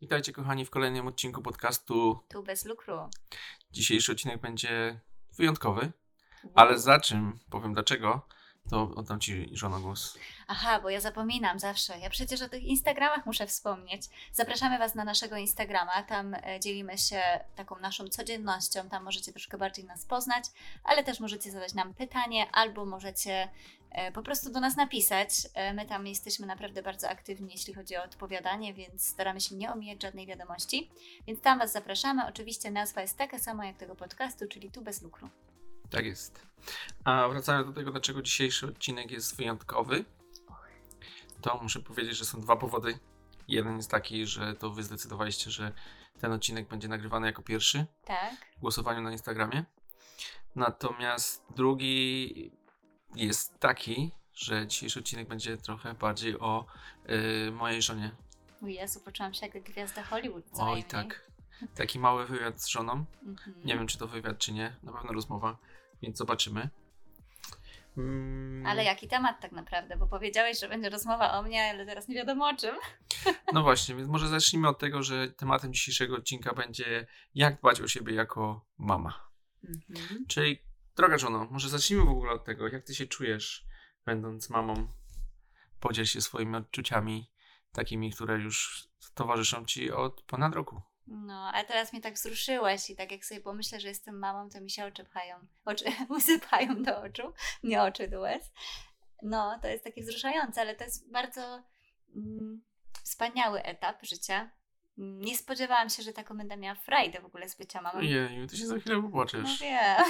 Witajcie kochani w kolejnym odcinku podcastu Tu bez lukru. Dzisiejszy odcinek będzie wyjątkowy, ale za czym, powiem dlaczego, to oddam Ci, żono, głos. Aha, bo ja zapominam zawsze. Ja przecież o tych Instagramach muszę wspomnieć. Zapraszamy Was na naszego Instagrama. Tam dzielimy się taką naszą codziennością. Tam możecie troszkę bardziej nas poznać, ale też możecie zadać nam pytanie albo możecie po prostu do nas napisać. My tam jesteśmy naprawdę bardzo aktywni, jeśli chodzi o odpowiadanie, więc staramy się nie omijać żadnej wiadomości. Więc tam Was zapraszamy. Oczywiście nazwa jest taka sama jak tego podcastu, czyli Tu bez lukru. Tak jest. A wracając do tego, dlaczego dzisiejszy odcinek jest wyjątkowy, to muszę powiedzieć, że są dwa powody. Jeden jest taki, że to Wy zdecydowaliście, że ten odcinek będzie nagrywany jako pierwszy. Tak. W głosowaniu na Instagramie. Natomiast drugi jest taki, że dzisiejszy odcinek będzie trochę bardziej o mojej żonie. O Jezu, poczułam się jak gwiazda Hollywood. Oj, tak. Taki mały wywiad z żoną. Mm-hmm. Nie wiem, czy to wywiad, czy nie. Na pewno rozmowa, więc zobaczymy. Ale jaki temat tak naprawdę? Bo powiedziałeś, że będzie rozmowa o mnie, ale teraz nie wiadomo o czym. No właśnie, więc może zacznijmy od tego, że tematem dzisiejszego odcinka będzie jak dbać o siebie jako mama. Mm-hmm. Czyli, droga żono, może zacznijmy w ogóle od tego, jak ty się czujesz będąc mamą. Podziel się swoimi odczuciami, takimi, które już towarzyszą ci od ponad roku. No, a teraz mnie tak wzruszyłeś i tak jak sobie pomyślę, że jestem mamą, to mi się oczy pchają, usypają do oczu, nie oczy do łez. No, to jest takie wzruszające, ale to jest bardzo wspaniały etap życia. Nie spodziewałam się, że taką będę miała frajdę w ogóle z bycia mamą. Ojeju, ty się za chwilę popłaczesz. No wiem.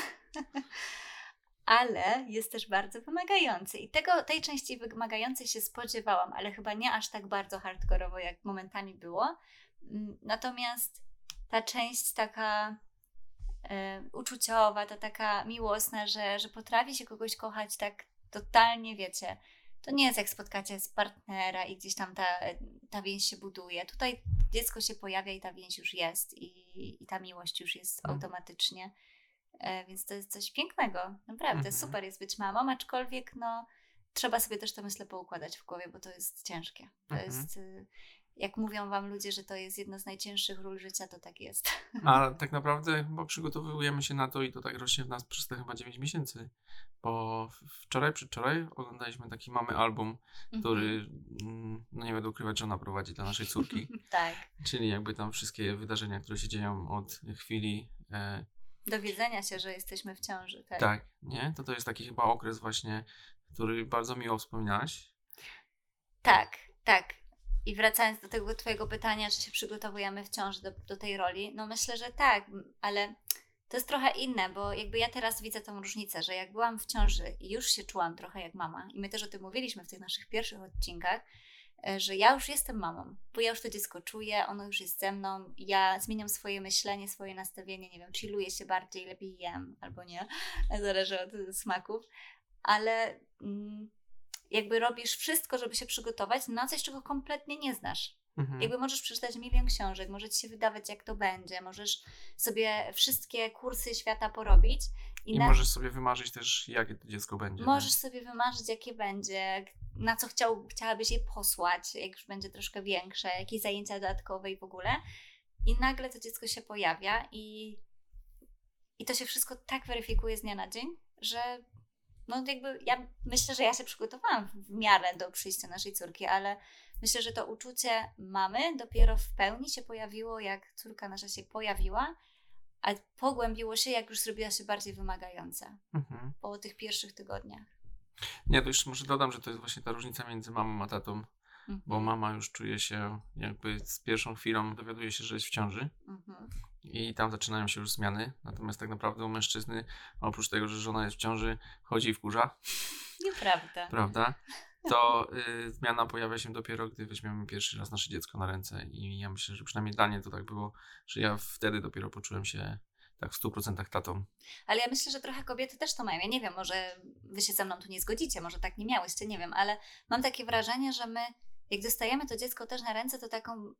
Ale jest też bardzo wymagający i tej części wymagającej się spodziewałam, ale chyba nie aż tak bardzo hardkorowo, jak momentami było. Natomiast ta część taka uczuciowa, ta taka miłosna, że potrafi się kogoś kochać tak totalnie, wiecie, to nie jest jak spotkacie z partnera i gdzieś tam ta więź się buduje. Tutaj dziecko się pojawia i ta więź już jest i ta miłość już jest automatycznie, więc to jest coś pięknego, naprawdę super jest być mamą, aczkolwiek no trzeba sobie też to myślę poukładać w głowie, bo to jest ciężkie, to jest... Jak mówią wam ludzie, że to jest jedna z najcięższych ról życia, to tak jest. A tak naprawdę bo przygotowujemy się na to i to tak rośnie w nas przez te chyba 9 miesięcy. Bo przedwczoraj oglądaliśmy taki mamy album, który, no nie będę ukrywać, żona prowadzi dla naszej córki. Tak. Czyli jakby tam wszystkie wydarzenia, które się dzieją od chwili... Dowiedzenia się, że jesteśmy w ciąży. Tak, tak, nie? To jest taki chyba okres właśnie, który bardzo miło wspominałaś. Tak, tak. I wracając do tego twojego pytania, czy się przygotowujemy w ciąży do tej roli, no myślę, że tak, ale to jest trochę inne, bo jakby ja teraz widzę tą różnicę, że jak byłam w ciąży i już się czułam trochę jak mama i my też o tym mówiliśmy w tych naszych pierwszych odcinkach, że ja już jestem mamą, bo ja już to dziecko czuję, ono już jest ze mną, ja zmieniam swoje myślenie, swoje nastawienie, nie wiem, chilluję się bardziej, lepiej jem albo nie, zależy od smaków, ale... Jakby robisz wszystko, żeby się przygotować na coś, czego kompletnie nie znasz. Mhm. Jakby możesz przeczytać milion książek, może ci się wydawać, jak to będzie, możesz sobie wszystkie kursy świata porobić. I możesz sobie wymarzyć też, jakie to dziecko będzie. Możesz sobie wymarzyć, jakie będzie, na co chciałabyś je posłać, jak już będzie troszkę większe, jakieś zajęcia dodatkowe i w ogóle. I nagle to dziecko się pojawia i to się wszystko tak weryfikuje z dnia na dzień, że... No jakby ja myślę, że ja się przygotowałam w miarę do przyjścia naszej córki, ale myślę, że to uczucie mamy dopiero w pełni się pojawiło, jak córka nasza się pojawiła, a pogłębiło się, jak już zrobiła się bardziej wymagająca po tych pierwszych tygodniach. Nie, to jeszcze może dodam, że to jest właśnie ta różnica między mamą a tatą, bo mama już czuje się jakby z pierwszą chwilą dowiaduje się, że jest w ciąży. I tam zaczynają się już zmiany, natomiast tak naprawdę u mężczyzny, oprócz tego, że żona jest w ciąży, chodzi i wkurza. Nieprawda. Prawda? To zmiana pojawia się dopiero, gdy weźmiemy pierwszy raz nasze dziecko na ręce i ja myślę, że przynajmniej dla mnie to tak było, że ja wtedy dopiero poczułem się tak w 100% tatą. Ale ja myślę, że trochę kobiety też to mają. Ja nie wiem, może wy się ze mną tu nie zgodzicie, może tak nie miałyście, nie wiem, ale mam takie wrażenie, że my jak dostajemy to dziecko też na ręce, to taką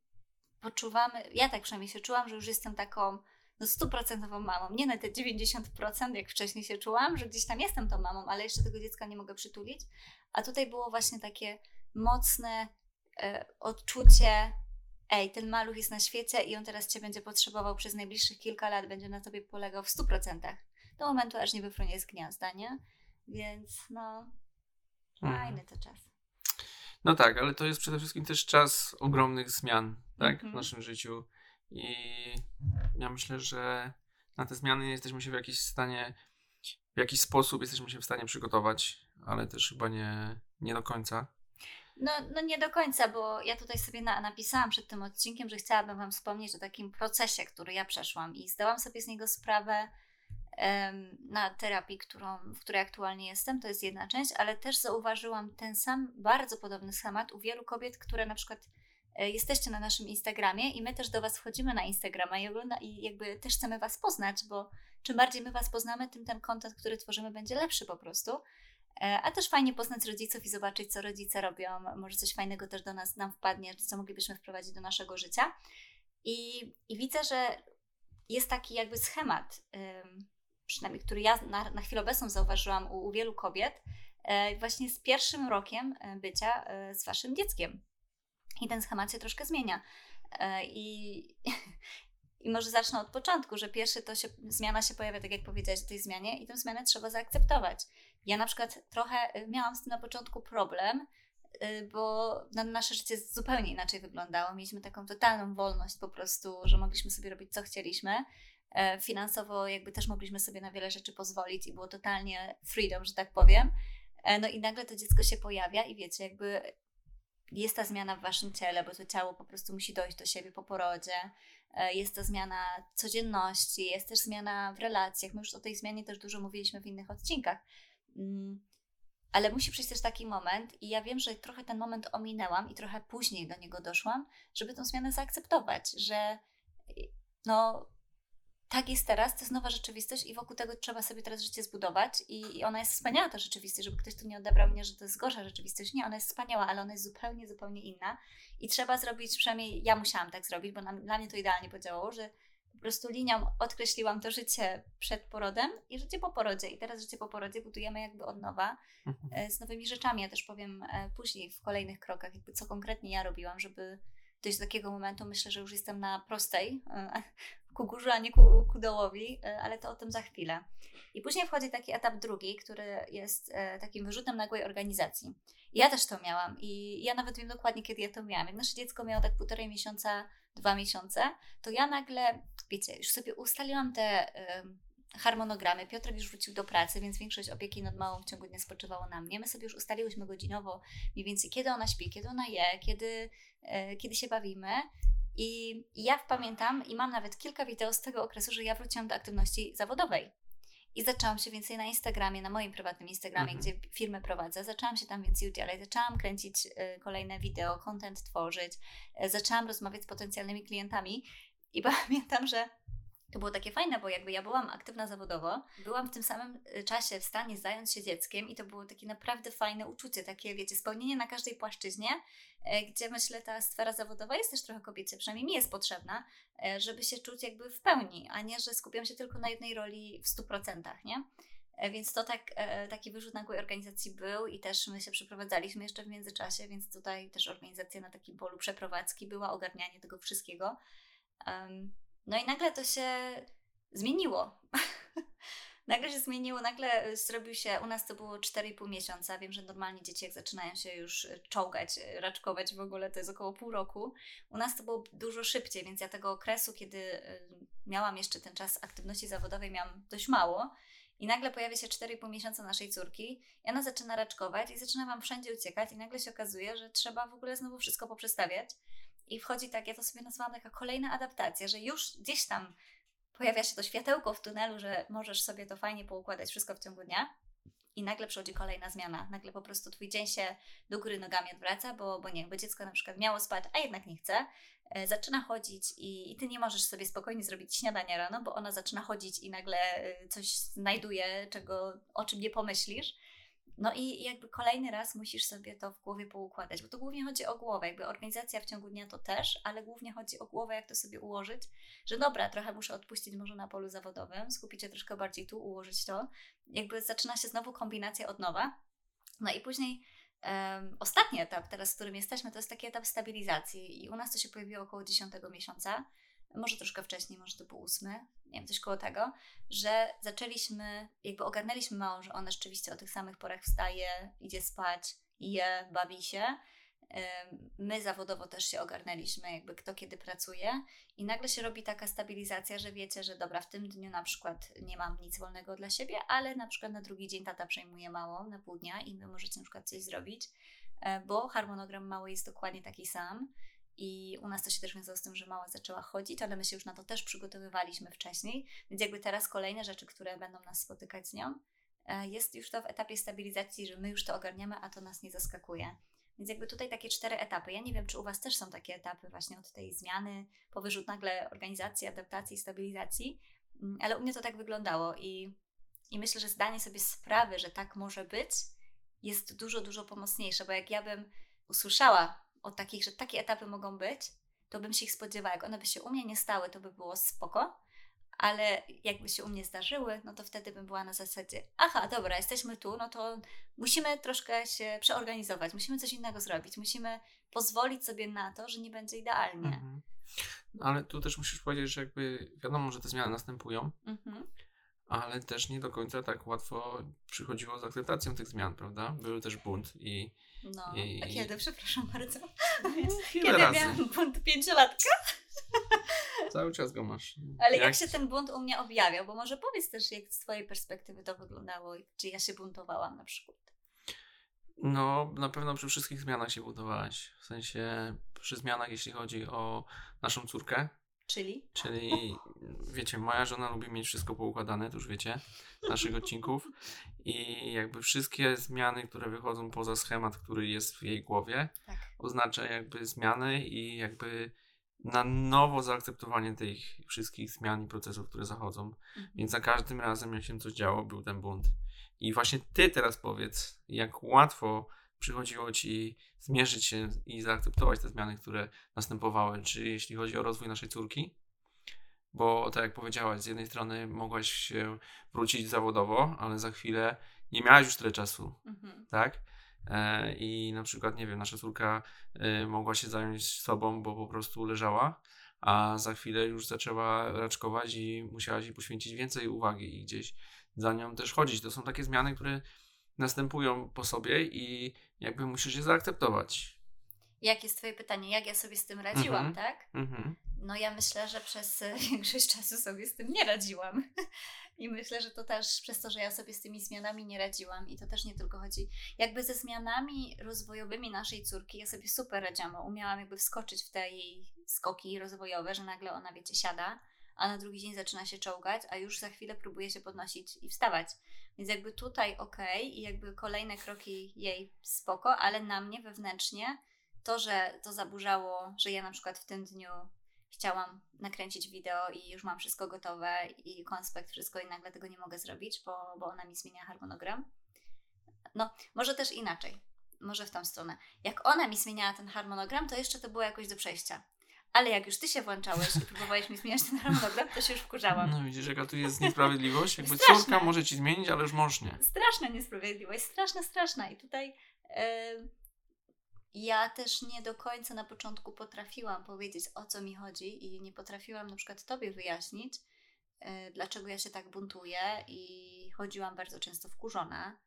poczuwamy, ja tak przynajmniej się czułam, że już jestem taką no 100% mamą, nie na te 90% jak wcześniej się czułam, że gdzieś tam jestem tą mamą, ale jeszcze tego dziecka nie mogę przytulić, a tutaj było właśnie takie mocne odczucie ej, ten maluch jest na świecie i on teraz cię będzie potrzebował przez najbliższych kilka lat, będzie na tobie polegał w 100%. Do momentu, aż nie wyfrunie z gniazda, nie? Więc no, fajny to czas. No tak, ale to jest przede wszystkim też czas ogromnych zmian, tak? W naszym życiu. I ja myślę, że na te zmiany jesteśmy się w jakiś sposób jesteśmy w stanie przygotować, ale też chyba nie do końca. No nie do końca, bo ja tutaj sobie napisałam przed tym odcinkiem, że chciałabym wam wspomnieć o takim procesie, który ja przeszłam i zdałam sobie z niego sprawę na terapii, w której aktualnie jestem. To jest jedna część, ale też zauważyłam ten sam bardzo podobny schemat u wielu kobiet, które na przykład jesteście na naszym Instagramie i my też do was wchodzimy na Instagrama i jakby też chcemy was poznać, bo czym bardziej my was poznamy, tym ten content, który tworzymy, będzie lepszy po prostu. A też fajnie poznać rodziców i zobaczyć, co rodzice robią. Może coś fajnego też do nas nam wpadnie, co moglibyśmy wprowadzić do naszego życia. I widzę, że jest taki jakby schemat, przynajmniej który ja na chwilę obecną zauważyłam u wielu kobiet, właśnie z pierwszym rokiem bycia z waszym dzieckiem. I ten schemat się troszkę zmienia. I może zacznę od początku, że zmiana się pojawia, tak jak powiedziałaś o tej zmianie, i tę zmianę trzeba zaakceptować. Ja na przykład trochę miałam z tym na początku problem, bo nasze życie zupełnie inaczej wyglądało. Mieliśmy taką totalną wolność po prostu, że mogliśmy sobie robić co chcieliśmy. Finansowo jakby też mogliśmy sobie na wiele rzeczy pozwolić i było totalnie freedom, że tak powiem. No i nagle to dziecko się pojawia i wiecie, jakby jest ta zmiana w waszym ciele, bo to ciało po prostu musi dojść do siebie po porodzie. Jest to zmiana codzienności, jest też zmiana w relacjach. My już o tej zmianie też dużo mówiliśmy w innych odcinkach. Ale musi przyjść też taki moment i ja wiem, że trochę ten moment ominęłam i trochę później do niego doszłam, żeby tą zmianę zaakceptować, że no tak jest teraz, to jest nowa rzeczywistość i wokół tego trzeba sobie teraz życie zbudować i ona jest wspaniała, ta rzeczywistość, żeby ktoś tu nie odebrał mnie, że to jest gorsza rzeczywistość. Nie, ona jest wspaniała, ale ona jest zupełnie, zupełnie inna i trzeba zrobić, przynajmniej ja musiałam tak zrobić, bo dla mnie to idealnie podziałało, że po prostu linią odkreśliłam to życie przed porodem i życie po porodzie. I teraz życie po porodzie budujemy jakby od nowa, z nowymi rzeczami. Ja też powiem później w kolejnych krokach, jakby co konkretnie ja robiłam, żeby dojść do takiego momentu. Myślę, że już jestem na prostej, ku górze, a nie ku dołowi, ale to o tym za chwilę. I później wchodzi taki etap drugi, który jest takim wyrzutem nagłej organizacji. I ja też to miałam i ja nawet wiem dokładnie, kiedy ja to miałam. Jak nasze dziecko miało tak 1,5 miesiąca, 2 miesiące, to ja nagle, wiecie, już sobie ustaliłam te harmonogramy. Piotrek już wrócił do pracy, więc większość opieki nad małą w ciągu dnia spoczywało na mnie. My sobie już ustaliłyśmy godzinowo mniej więcej, kiedy ona śpi, kiedy ona je, kiedy się bawimy. I ja pamiętam i mam nawet kilka wideo z tego okresu, że ja wróciłam do aktywności zawodowej. I zaczęłam się więcej na Instagramie, na moim prywatnym Instagramie, gdzie firmę prowadzę, zaczęłam się tam więcej udzielać, zaczęłam kręcić kolejne wideo, content tworzyć, zaczęłam rozmawiać z potencjalnymi klientami i pamiętam, że to było takie fajne, bo jakby ja byłam aktywna zawodowo, byłam w tym samym czasie w stanie zająć się dzieckiem i to było takie naprawdę fajne uczucie, takie wiecie, spełnienie na każdej płaszczyźnie, gdzie myślę ta sfera zawodowa jest też trochę kobiecie, przynajmniej mi jest potrzebna, żeby się czuć jakby w pełni, a nie, że skupiam się tylko na jednej roli w 100%, nie? Więc to taki wyrzut nagłej organizacji był i też my się przeprowadzaliśmy jeszcze w międzyczasie, więc tutaj też organizacja na takim polu przeprowadzki była, ogarnianie tego wszystkiego. No i nagle to się zmieniło. Nagle zrobił się, u nas to było 4,5 miesiąca. Wiem, że normalnie dzieci jak zaczynają się już czołgać, raczkować w ogóle, to jest około pół roku. U nas to było dużo szybciej, więc ja tego okresu, kiedy miałam jeszcze ten czas aktywności zawodowej, miałam dość mało. I nagle pojawia się 4,5 miesiąca naszej córki i ona zaczyna raczkować i zaczyna wam wszędzie uciekać i nagle się okazuje, że trzeba w ogóle znowu wszystko poprzestawiać. I wchodzi tak, ja to sobie nazwałam taka kolejna adaptacja, że już gdzieś tam pojawia się to światełko w tunelu, że możesz sobie to fajnie poukładać wszystko w ciągu dnia i nagle przychodzi kolejna zmiana. Nagle po prostu twój dzień się do góry nogami odwraca, bo nie, bo dziecko na przykład miało spać, a jednak nie chce. Zaczyna chodzić i ty nie możesz sobie spokojnie zrobić śniadania rano, bo ona zaczyna chodzić i nagle coś znajduje, o czym nie pomyślisz. No i jakby kolejny raz musisz sobie to w głowie poukładać, bo to głównie chodzi o głowę, jakby organizacja w ciągu dnia to też, ale głównie chodzi o głowę, jak to sobie ułożyć, że dobra, trochę muszę odpuścić może na polu zawodowym, skupić się troszkę bardziej tu, ułożyć to, jakby zaczyna się znowu kombinacja od nowa. No i później Ostatni etap teraz, z którym jesteśmy, to jest taki etap stabilizacji i u nas to się pojawiło około 10 miesiąca, może troszkę wcześniej, może to był 8, nie wiem, coś koło tego, że zaczęliśmy, jakby ogarnęliśmy mało, że ona rzeczywiście o tych samych porach wstaje, idzie spać, je, bawi się. My zawodowo też się ogarnęliśmy, jakby kto kiedy pracuje i nagle się robi taka stabilizacja, że wiecie, że dobra, w tym dniu na przykład nie mam nic wolnego dla siebie, ale na przykład na drugi dzień tata przejmuje małą na pół dnia i wy możecie na przykład coś zrobić, bo harmonogram mały jest dokładnie taki sam i u nas to się też wiązało z tym, że mała zaczęła chodzić, ale my się już na to też przygotowywaliśmy wcześniej, więc jakby teraz kolejne rzeczy, które będą nas spotykać z nią, jest już to w etapie stabilizacji, że my już to ogarniamy, a to nas nie zaskakuje. Więc jakby tutaj takie 4 etapy. Ja nie wiem, czy u Was też są takie etapy właśnie od tej zmiany, po wyrzut nagle organizacji, adaptacji, stabilizacji, ale u mnie to tak wyglądało i myślę, że zdanie sobie sprawy, że tak może być, jest dużo, dużo pomocniejsze, bo jak ja bym usłyszała o takich, że takie etapy mogą być, to bym się ich spodziewała. Jak one by się u mnie nie stały, to by było spoko, ale jakby się u mnie zdarzyły, no to wtedy bym była na zasadzie, aha, dobra, jesteśmy tu, no to musimy troszkę się przeorganizować, musimy coś innego zrobić, musimy pozwolić sobie na to, że nie będzie idealnie. Mhm. No ale tu też musisz powiedzieć, że jakby wiadomo, że te zmiany następują, ale też nie do końca tak łatwo przychodziło z akceptacją tych zmian, prawda? Był też bunt i... No, a kiedy? Przepraszam bardzo. Kiedy miałam bunt 5-latka? Cały czas go masz. Ale jak się ten bunt u mnie objawiał? Bo może powiedz też, jak z Twojej perspektywy to wyglądało i czy ja się buntowałam na przykład. No, na pewno przy wszystkich zmianach się buntowałaś. W sensie przy zmianach, jeśli chodzi o naszą córkę. Czyli? Czyli, wiecie, moja żona lubi mieć wszystko poukładane, to już wiecie, z naszych odcinków. I jakby wszystkie zmiany, które wychodzą poza schemat, który jest w jej głowie, tak, oznacza jakby zmiany i jakby na nowo zaakceptowanie tych wszystkich zmian i procesów, które zachodzą. Więc za każdym razem, jak się coś działo, był ten bunt. I właśnie ty teraz powiedz, jak łatwo przychodziło ci zmierzyć się i zaakceptować te zmiany, które następowały, czy jeśli chodzi o rozwój naszej córki, bo tak jak powiedziałaś, z jednej strony mogłaś się wrócić zawodowo, ale za chwilę nie miałaś już tyle czasu, tak? I na przykład, nie wiem, nasza córka mogła się zająć sobą, bo po prostu leżała, a za chwilę już zaczęła raczkować i musiałaś jej poświęcić więcej uwagi i gdzieś za nią też chodzić. To są takie zmiany, które następują po sobie i jakby musisz je zaakceptować. Jakie jest Twoje pytanie? Jak ja sobie z tym radziłam, tak? No ja myślę, że przez większość czasu sobie z tym nie radziłam. I myślę, że to też przez to, że ja sobie z tymi zmianami nie radziłam i to też nie tylko chodzi... Jakby ze zmianami rozwojowymi naszej córki ja sobie super radziłam, bo umiałam jakby wskoczyć w te jej skoki rozwojowe, że nagle ona, wiecie, siada, a na drugi dzień zaczyna się czołgać, a już za chwilę próbuje się podnosić i wstawać. Więc jakby tutaj okej, i jakby kolejne kroki jej spoko, ale na mnie wewnętrznie to, że to zaburzało, że ja na przykład w tym dniu chciałam nakręcić wideo i już mam wszystko gotowe i konspekt, wszystko i nagle tego nie mogę zrobić, bo ona mi zmienia harmonogram. No, może też inaczej, może w tą stronę. Jak ona mi zmieniała ten harmonogram, to jeszcze to było jakoś do przejścia. Ale jak już ty się włączałeś i próbowałeś mi zmieniać ten harmonogram, to się już wkurzałam. No widzisz, jaka tu jest niesprawiedliwość. Jakby straszne. Córka może ci zmienić, ale już mąż nie. Straszna niesprawiedliwość, straszna. I tutaj ja też nie do końca na początku potrafiłam powiedzieć, o co mi chodzi i nie potrafiłam na przykład tobie wyjaśnić, dlaczego ja się tak buntuję i chodziłam bardzo często wkurzona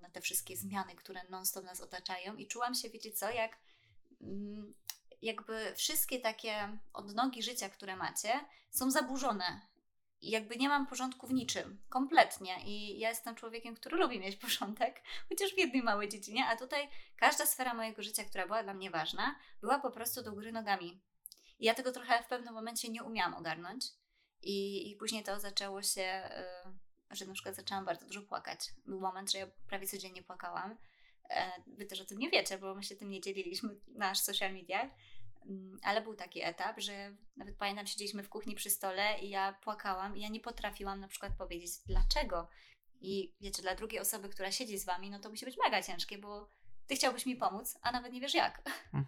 na te wszystkie zmiany, które non-stop nas otaczają i czułam się, wiecie co, jak... jakby wszystkie takie odnogi życia, które macie, są zaburzone. I jakby nie mam porządku w niczym. Kompletnie. I ja jestem człowiekiem, który lubi mieć porządek, chociaż w jednej małej dziedzinie, a tutaj każda sfera mojego życia, która była dla mnie ważna, była po prostu do góry nogami. I ja tego trochę w pewnym momencie nie umiałam ogarnąć. I później to zaczęło się, że na przykład zaczęłam bardzo dużo płakać. Był moment, że ja prawie codziennie płakałam. Wy też o tym nie wiecie, bo my się tym nie dzieliliśmy na naszych social mediach, ale był taki etap, że nawet pamiętam, siedzieliśmy w kuchni przy stole i ja płakałam i ja nie potrafiłam na przykład powiedzieć dlaczego. I wiecie, dla drugiej osoby, która siedzi z wami, no to musi być mega ciężkie, bo ty chciałbyś mi pomóc, a nawet nie wiesz jak,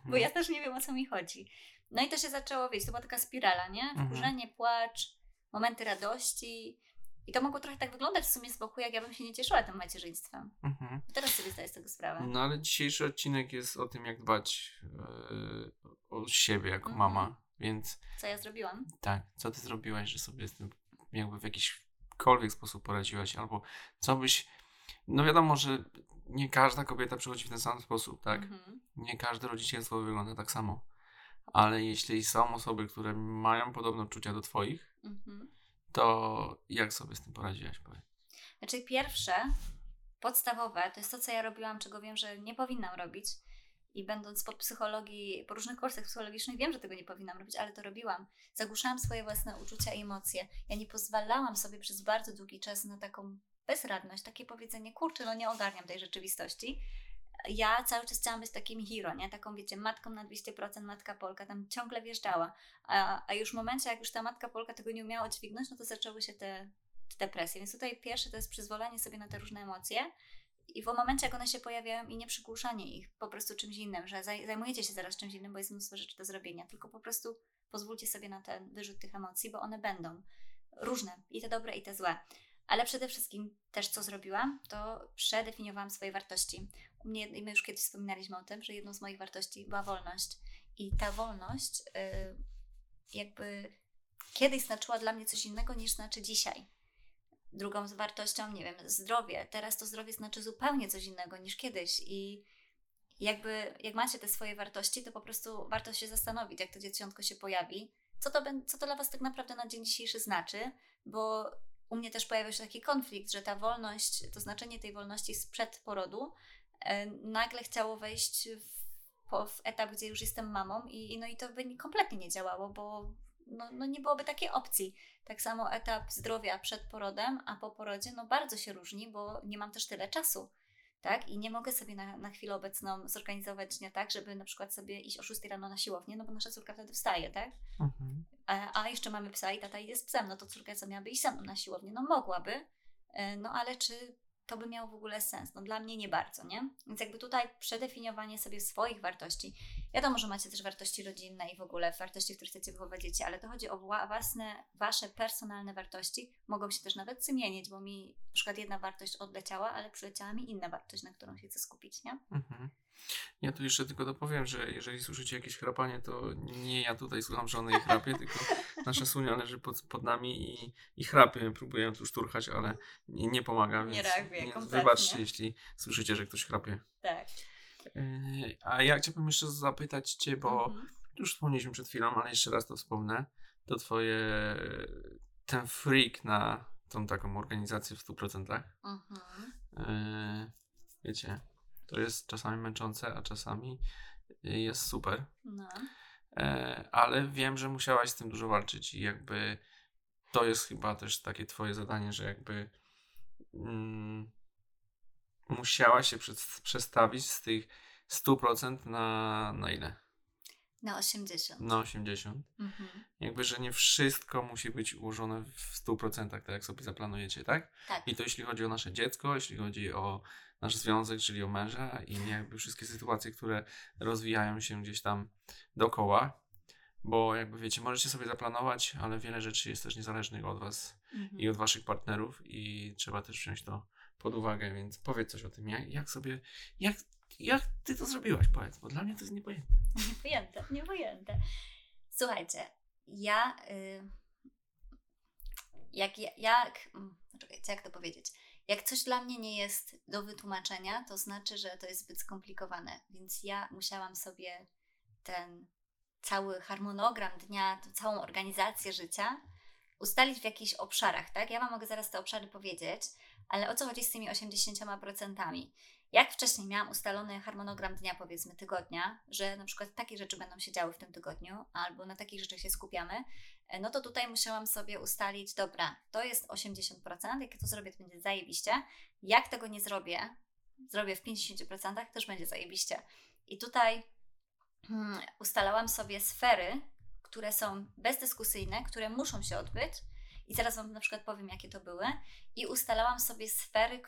bo ja też nie wiem, o co mi chodzi. No i to się zaczęło, wiecie, to była taka spirala, nie? Wkurzenie, płacz, momenty radości. I to mogło trochę tak wyglądać w sumie z boku, jak ja bym się nie cieszyła tym macierzyństwem. Mhm. Teraz sobie zdaję z tego sprawę. No ale dzisiejszy odcinek jest o tym, jak dbać o siebie jako mama, więc... Co ja zrobiłam? Tak, co ty zrobiłaś, że sobie z tym jakby w jakikolwiek sposób poradziłaś, albo co byś... No wiadomo, że nie każda kobieta przychodzi w ten sam sposób, tak? Mhm. Nie każde rodzicielstwo wygląda tak samo. Ale jeśli są osoby, które mają podobne odczucia do twoich, to jak sobie z tym poradziłaś? Powiem. Znaczy pierwsze, podstawowe, to jest to, co ja robiłam, czego wiem, że nie powinnam robić. I będąc po psychologii, po różnych kursach psychologicznych wiem, że tego nie powinnam robić, ale to robiłam. Zagłuszałam swoje własne uczucia i emocje. Ja nie pozwalałam sobie przez bardzo długi czas na taką bezradność, takie powiedzenie, kurczę, no nie ogarniam tej rzeczywistości. Ja cały czas chciałam być takim hero, nie? Taką, wiecie, matką na 200%, matka Polka, tam ciągle wjeżdżała. A już w momencie, jak już ta matka Polka tego nie umiała dźwignąć, no to zaczęły się te depresje. Więc tutaj pierwsze to jest przyzwolenie sobie na te różne emocje i w momencie, jak one się pojawiają i nie przygłuszanie ich po prostu czymś innym, że zajmujecie się zaraz czymś innym, bo jest mnóstwo rzeczy do zrobienia, tylko po prostu pozwólcie sobie na ten wyrzut tych emocji, bo one będą różne, i te dobre, i te złe. Ale przede wszystkim też co zrobiłam, to przedefiniowałam swoje wartości. U mnie, i my już kiedyś wspominaliśmy o tym, że jedną z moich wartości była wolność. I ta wolność jakby kiedyś znaczyła dla mnie coś innego niż znaczy dzisiaj. Drugą z wartością, nie wiem, zdrowie. Teraz to zdrowie znaczy zupełnie coś innego niż kiedyś. I jakby jak macie te swoje wartości, to po prostu warto się zastanowić, jak to dzieciątko się pojawi. Co to dla was tak naprawdę na dzień dzisiejszy znaczy, bo... U mnie też pojawił się taki konflikt, że ta wolność, to znaczenie tej wolności sprzed porodu nagle chciało wejść w etap, gdzie już jestem mamą i to by kompletnie nie działało, bo no nie byłoby takiej opcji. Tak samo etap zdrowia przed porodem, a po porodzie no bardzo się różni, bo nie mam też tyle czasu, tak? I nie mogę sobie na chwilę obecną zorganizować dnia tak, żeby na przykład sobie iść o 6 rano na siłownię, no bo nasza córka wtedy wstaje, tak? Mhm. A jeszcze mamy psa i tata idzie z psem, no to córka co miałaby iść sama na siłownię? No mogłaby, no ale czy to by miało w ogóle sens? No dla mnie nie bardzo, nie? Więc jakby tutaj przedefiniowanie sobie swoich wartości. Wiadomo, że macie też wartości rodzinne i w ogóle wartości, w których chcecie wychować dzieci, ale to chodzi o własne, wasze personalne wartości. Mogą się też nawet zmienić, bo mi na przykład jedna wartość odleciała, ale przyleciała mi inna wartość, na którą się chcę skupić, nie? Mhm. Ja tu jeszcze tylko dopowiem, że jeżeli słyszycie jakieś chrapanie, to nie ja tutaj słucham żony i chrapię, tylko nasza Sunia leży pod nami i chrapie. Próbuję tu szturchać, ale nie pomaga, więc nie reaguje, kompletnie. Wybaczcie, jeśli słyszycie, że ktoś chrapie. Tak. A ja chciałbym jeszcze zapytać cię, bo już wspomnieliśmy przed chwilą, ale jeszcze raz to wspomnę, to ten freak na tą taką organizację w 100%. Wiecie, to jest czasami męczące, a czasami jest super. No. Ale wiem, że musiałaś z tym dużo walczyć i jakby to jest chyba też takie twoje zadanie, że jakby musiałaś się przestawić z tych 100% na ile? Na 80. Na 80. Mhm. Jakby, że nie wszystko musi być ułożone w 100%, tak jak sobie zaplanujecie, tak? Tak. I to jeśli chodzi o nasze dziecko, jeśli chodzi o nasz związek, czyli o męża i jakby wszystkie sytuacje, które rozwijają się gdzieś tam dookoła, bo jakby wiecie, możecie sobie zaplanować, ale wiele rzeczy jest też niezależnych od was i od waszych partnerów i trzeba też wziąć to pod uwagę, więc powiedz coś o tym, jak ty to zrobiłaś, powiedz, bo dla mnie to jest niepojęte. Niepojęte. Słuchajcie, jak to powiedzieć? Jak coś dla mnie nie jest do wytłumaczenia, to znaczy, że to jest zbyt skomplikowane, więc ja musiałam sobie ten cały harmonogram dnia, tą całą organizację życia ustalić w jakichś obszarach, tak? Ja wam mogę zaraz te obszary powiedzieć, ale o co chodzi z tymi 80%? Jak wcześniej miałam ustalony harmonogram dnia, powiedzmy tygodnia, że na przykład takie rzeczy będą się działy w tym tygodniu, albo na takich rzeczach się skupiamy, no to tutaj musiałam sobie ustalić, dobra, to jest 80%, jak to zrobię, to będzie zajebiście. Jak tego nie zrobię w 50%, też będzie zajebiście. I tutaj ustalałam sobie sfery, które są bezdyskusyjne, które muszą się odbyć. I teraz wam na przykład powiem, jakie to były. I ustalałam sobie sfery,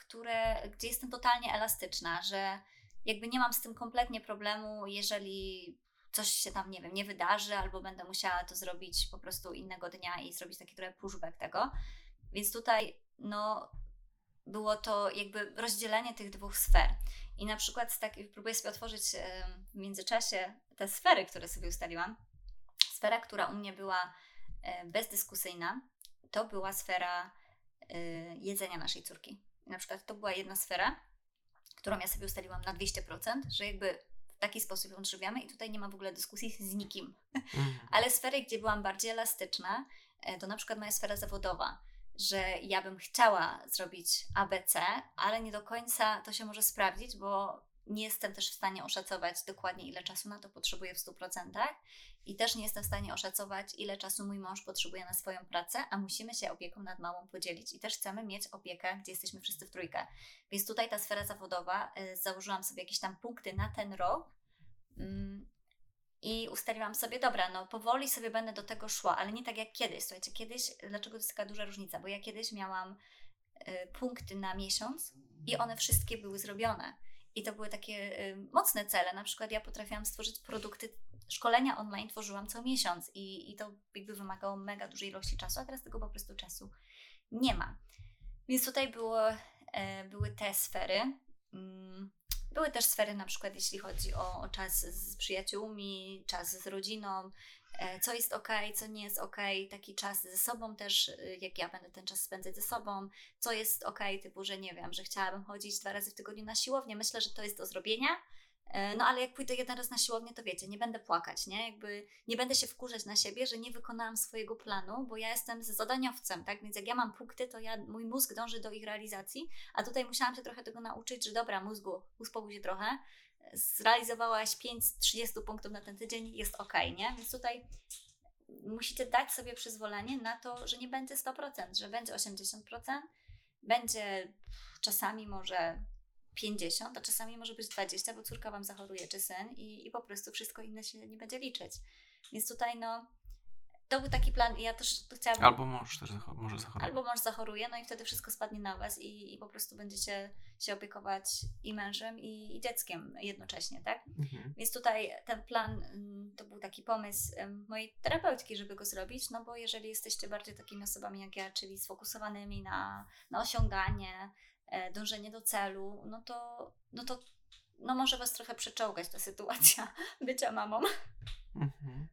gdzie jestem totalnie elastyczna, że jakby nie mam z tym kompletnie problemu, jeżeli coś się tam, nie wiem, nie wydarzy, albo będę musiała to zrobić po prostu innego dnia i zrobić taki trochę pushback tego. Więc tutaj no, było to jakby rozdzielenie tych dwóch sfer. I na przykład próbuję sobie otworzyć w międzyczasie te sfery, które sobie ustaliłam. Sfera, która u mnie była bezdyskusyjna, to była sfera jedzenia naszej córki. Na przykład to była jedna sfera, którą ja sobie ustaliłam na 200%, że jakby w taki sposób ją odżywiamy i tutaj nie ma w ogóle dyskusji z nikim. Ale sfery, gdzie byłam bardziej elastyczna, to na przykład moja sfera zawodowa, że ja bym chciała zrobić ABC, ale nie do końca to się może sprawdzić, bo nie jestem też w stanie oszacować dokładnie, ile czasu na to potrzebuję w 100%, i też nie jestem w stanie oszacować, ile czasu mój mąż potrzebuje na swoją pracę, a musimy się opieką nad małą podzielić i też chcemy mieć opiekę, gdzie jesteśmy wszyscy w trójkę. Więc tutaj ta sfera zawodowa, założyłam sobie jakieś tam punkty na ten rok i ustaliłam sobie, dobra, no powoli sobie będę do tego szła, ale nie tak jak kiedyś. Słuchajcie, kiedyś, dlaczego to jest taka duża różnica? Bo ja kiedyś miałam punkty na miesiąc i one wszystkie były zrobione. I to były takie mocne cele. Na przykład ja potrafiłam stworzyć produkty, szkolenia online tworzyłam co miesiąc i to jakby wymagało mega dużej ilości czasu, a teraz tego po prostu czasu nie ma. Więc tutaj były te sfery. Były też sfery, na przykład jeśli chodzi o czas z przyjaciółmi, czas z rodziną, co jest okej, co nie jest okej, taki czas ze sobą też, jak ja będę ten czas spędzać ze sobą, co jest okej, typu, że nie wiem, że chciałabym chodzić 2 razy w tygodniu na siłownię, myślę, że to jest do zrobienia, no ale jak pójdę 1 raz na siłownię, to wiecie, nie będę płakać, nie? Jakby nie będę się wkurzać na siebie, że nie wykonałam swojego planu, bo ja jestem zadaniowcem, tak? Więc jak ja mam punkty, to mój mózg dąży do ich realizacji, a tutaj musiałam się trochę tego nauczyć, że dobra, mózgu, uspokój się trochę, zrealizowałaś 5 z 30 punktów na ten tydzień, jest okej, nie? Więc tutaj musicie dać sobie przyzwolenie na to, że nie będzie 100%, że będzie 80%, będzie czasami może 50%, a czasami może być 20%, bo córka Wam zachoruje czy syn i po prostu wszystko inne się nie będzie liczyć. Więc tutaj no, to był taki plan i ja też to chciałabym... Albo mąż też może zachoruje. Albo mąż zachoruje, no i wtedy wszystko spadnie na Was i po prostu będziecie się opiekować i mężem i dzieckiem jednocześnie, tak? Mhm. Więc tutaj ten plan to był taki pomysł mojej terapeutki, żeby go zrobić, no bo jeżeli jesteście bardziej takimi osobami jak ja, czyli sfokusowanymi na osiąganie, dążenie do celu, no to może Was trochę przeczołgać ta sytuacja bycia mamą. Mhm.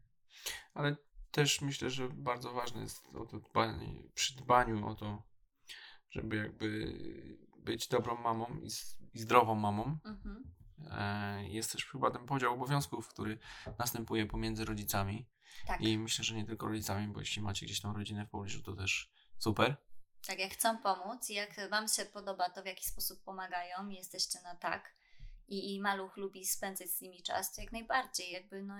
Ale też myślę, że bardzo ważne jest przy dbaniu o to, żeby jakby być dobrą mamą i zdrową mamą. Mhm. Jest też chyba ten podział obowiązków, który następuje pomiędzy rodzicami. Tak. I myślę, że nie tylko rodzicami, bo jeśli macie gdzieś tą rodzinę w pobliżu, to też super. Tak, jak chcą pomóc i jak Wam się podoba to, w jaki sposób pomagają, jesteście na tak i maluch lubi spędzać z nimi czas, to jak najbardziej, jakby no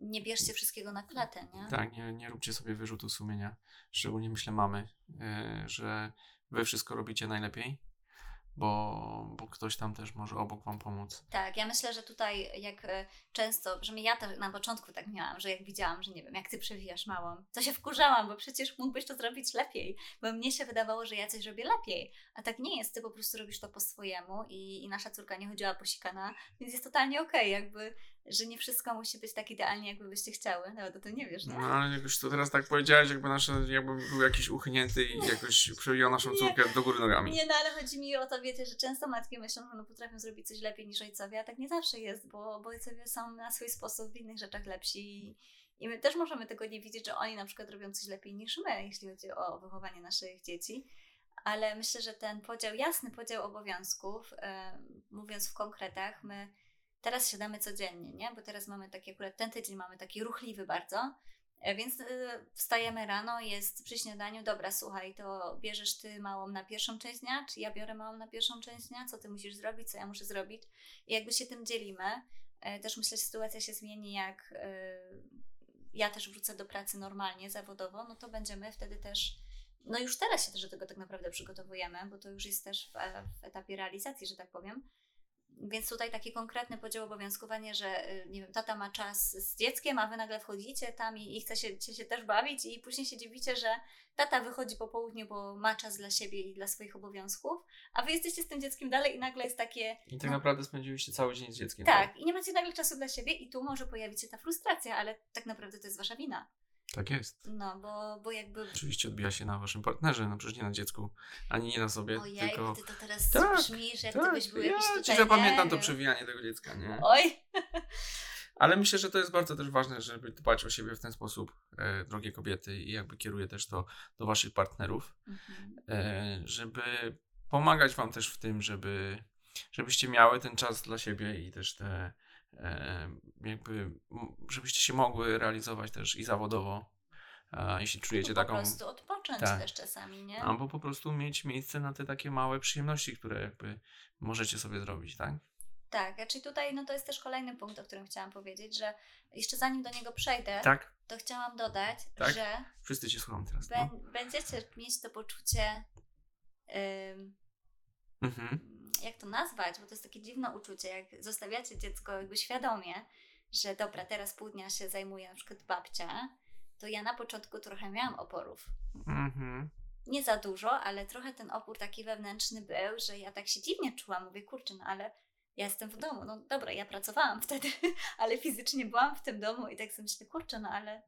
nie bierzcie wszystkiego na klatę, nie? Tak, nie róbcie sobie wyrzutu sumienia, szczególnie myślę mamy, że Wy wszystko robicie najlepiej, bo ktoś tam też może obok Wam pomóc. Tak, ja myślę, że tutaj jak często, że ja też na początku tak miałam, że jak widziałam, że nie wiem, jak Ty przewijasz małą, to się wkurzałam, bo przecież mógłbyś to zrobić lepiej, bo mnie się wydawało, że ja coś robię lepiej, a tak nie jest, Ty po prostu robisz to po swojemu i nasza córka nie chodziła posikana, więc jest totalnie okej, jakby, że nie wszystko musi być tak idealnie, jakby byście chciały, nawet o tym nie wiesz, nie? No, ale jak już to teraz tak powiedziałeś, jakby był jakiś uchynięty i jakoś przewijał naszą córkę do góry nogami. Nie, no ale chodzi mi o to, wiecie, że często matki myślą, że potrafią zrobić coś lepiej niż ojcowie, a tak nie zawsze jest, bo ojcowie są na swój sposób w innych rzeczach lepsi i my też możemy tego nie widzieć, że oni na przykład robią coś lepiej niż my, jeśli chodzi o wychowanie naszych dzieci. Ale myślę, że ten podział, jasny podział obowiązków, mówiąc w konkretach, my teraz siadamy codziennie, nie? Bo teraz mamy taki, akurat ten tydzień mamy taki ruchliwy bardzo, więc wstajemy rano, jest przy śniadaniu, dobra, słuchaj, to bierzesz Ty małą na pierwszą część dnia, czy ja biorę małą na pierwszą część dnia, co Ty musisz zrobić, co ja muszę zrobić i jakby się tym dzielimy. Też myślę, że sytuacja się zmieni, jak ja też wrócę do pracy normalnie, zawodowo, no to będziemy wtedy też, no już teraz się też do tego tak naprawdę przygotowujemy, bo to już jest też w etapie realizacji, że tak powiem. Więc tutaj taki konkretny podział obowiązków, a nie, że nie wiem, tata ma czas z dzieckiem, a Wy nagle wchodzicie tam i chcecie się też bawić i później się dziwicie, że tata wychodzi po południu, bo ma czas dla siebie i dla swoich obowiązków, a Wy jesteście z tym dzieckiem dalej i nagle jest takie... I tak naprawdę spędziliście cały dzień z dzieckiem. Tak, i nie macie nagle czasu dla siebie i tu może pojawić się ta frustracja, ale tak naprawdę to jest Wasza wina. Tak jest. No, bo jakby... Oczywiście odbija się na waszym partnerze, no przecież nie na dziecku, ani nie na sobie, ojej, tylko... Ojej, ty to teraz tak, brzmisz, jak tak, gdybyś był jakiś tutaj... Ja ci zapamiętam to przewijanie tego dziecka, nie? Oj! Ale myślę, że to jest bardzo też ważne, żeby dbać o siebie w ten sposób, drogie kobiety, i jakby kieruję też to do waszych partnerów, żeby pomagać wam też w tym, żebyście miały ten czas dla siebie i też te... jakby, żebyście się mogły realizować też i zawodowo, jeśli czujecie taką... Po prostu odpocząć też czasami, nie? Albo po prostu mieć miejsce na te takie małe przyjemności, które jakby możecie sobie zrobić, tak? Tak, raczej tutaj no to jest też kolejny punkt, o którym chciałam powiedzieć, że jeszcze zanim do niego przejdę, to chciałam dodać, że... Wszyscy cię słucham teraz. Będziecie mieć to poczucie... jak to nazwać, bo to jest takie dziwne uczucie, jak zostawiacie dziecko jakby świadomie, że dobra, teraz pół dnia się zajmuje na przykład babcia, to ja na początku trochę miałam oporów. Nie za dużo, ale trochę ten opór taki wewnętrzny był, że ja tak się dziwnie czułam, mówię, kurczę, no ale ja jestem w domu, no dobra, ja pracowałam wtedy, ale fizycznie byłam w tym domu i tak sobie myślę, kurczę, no ale...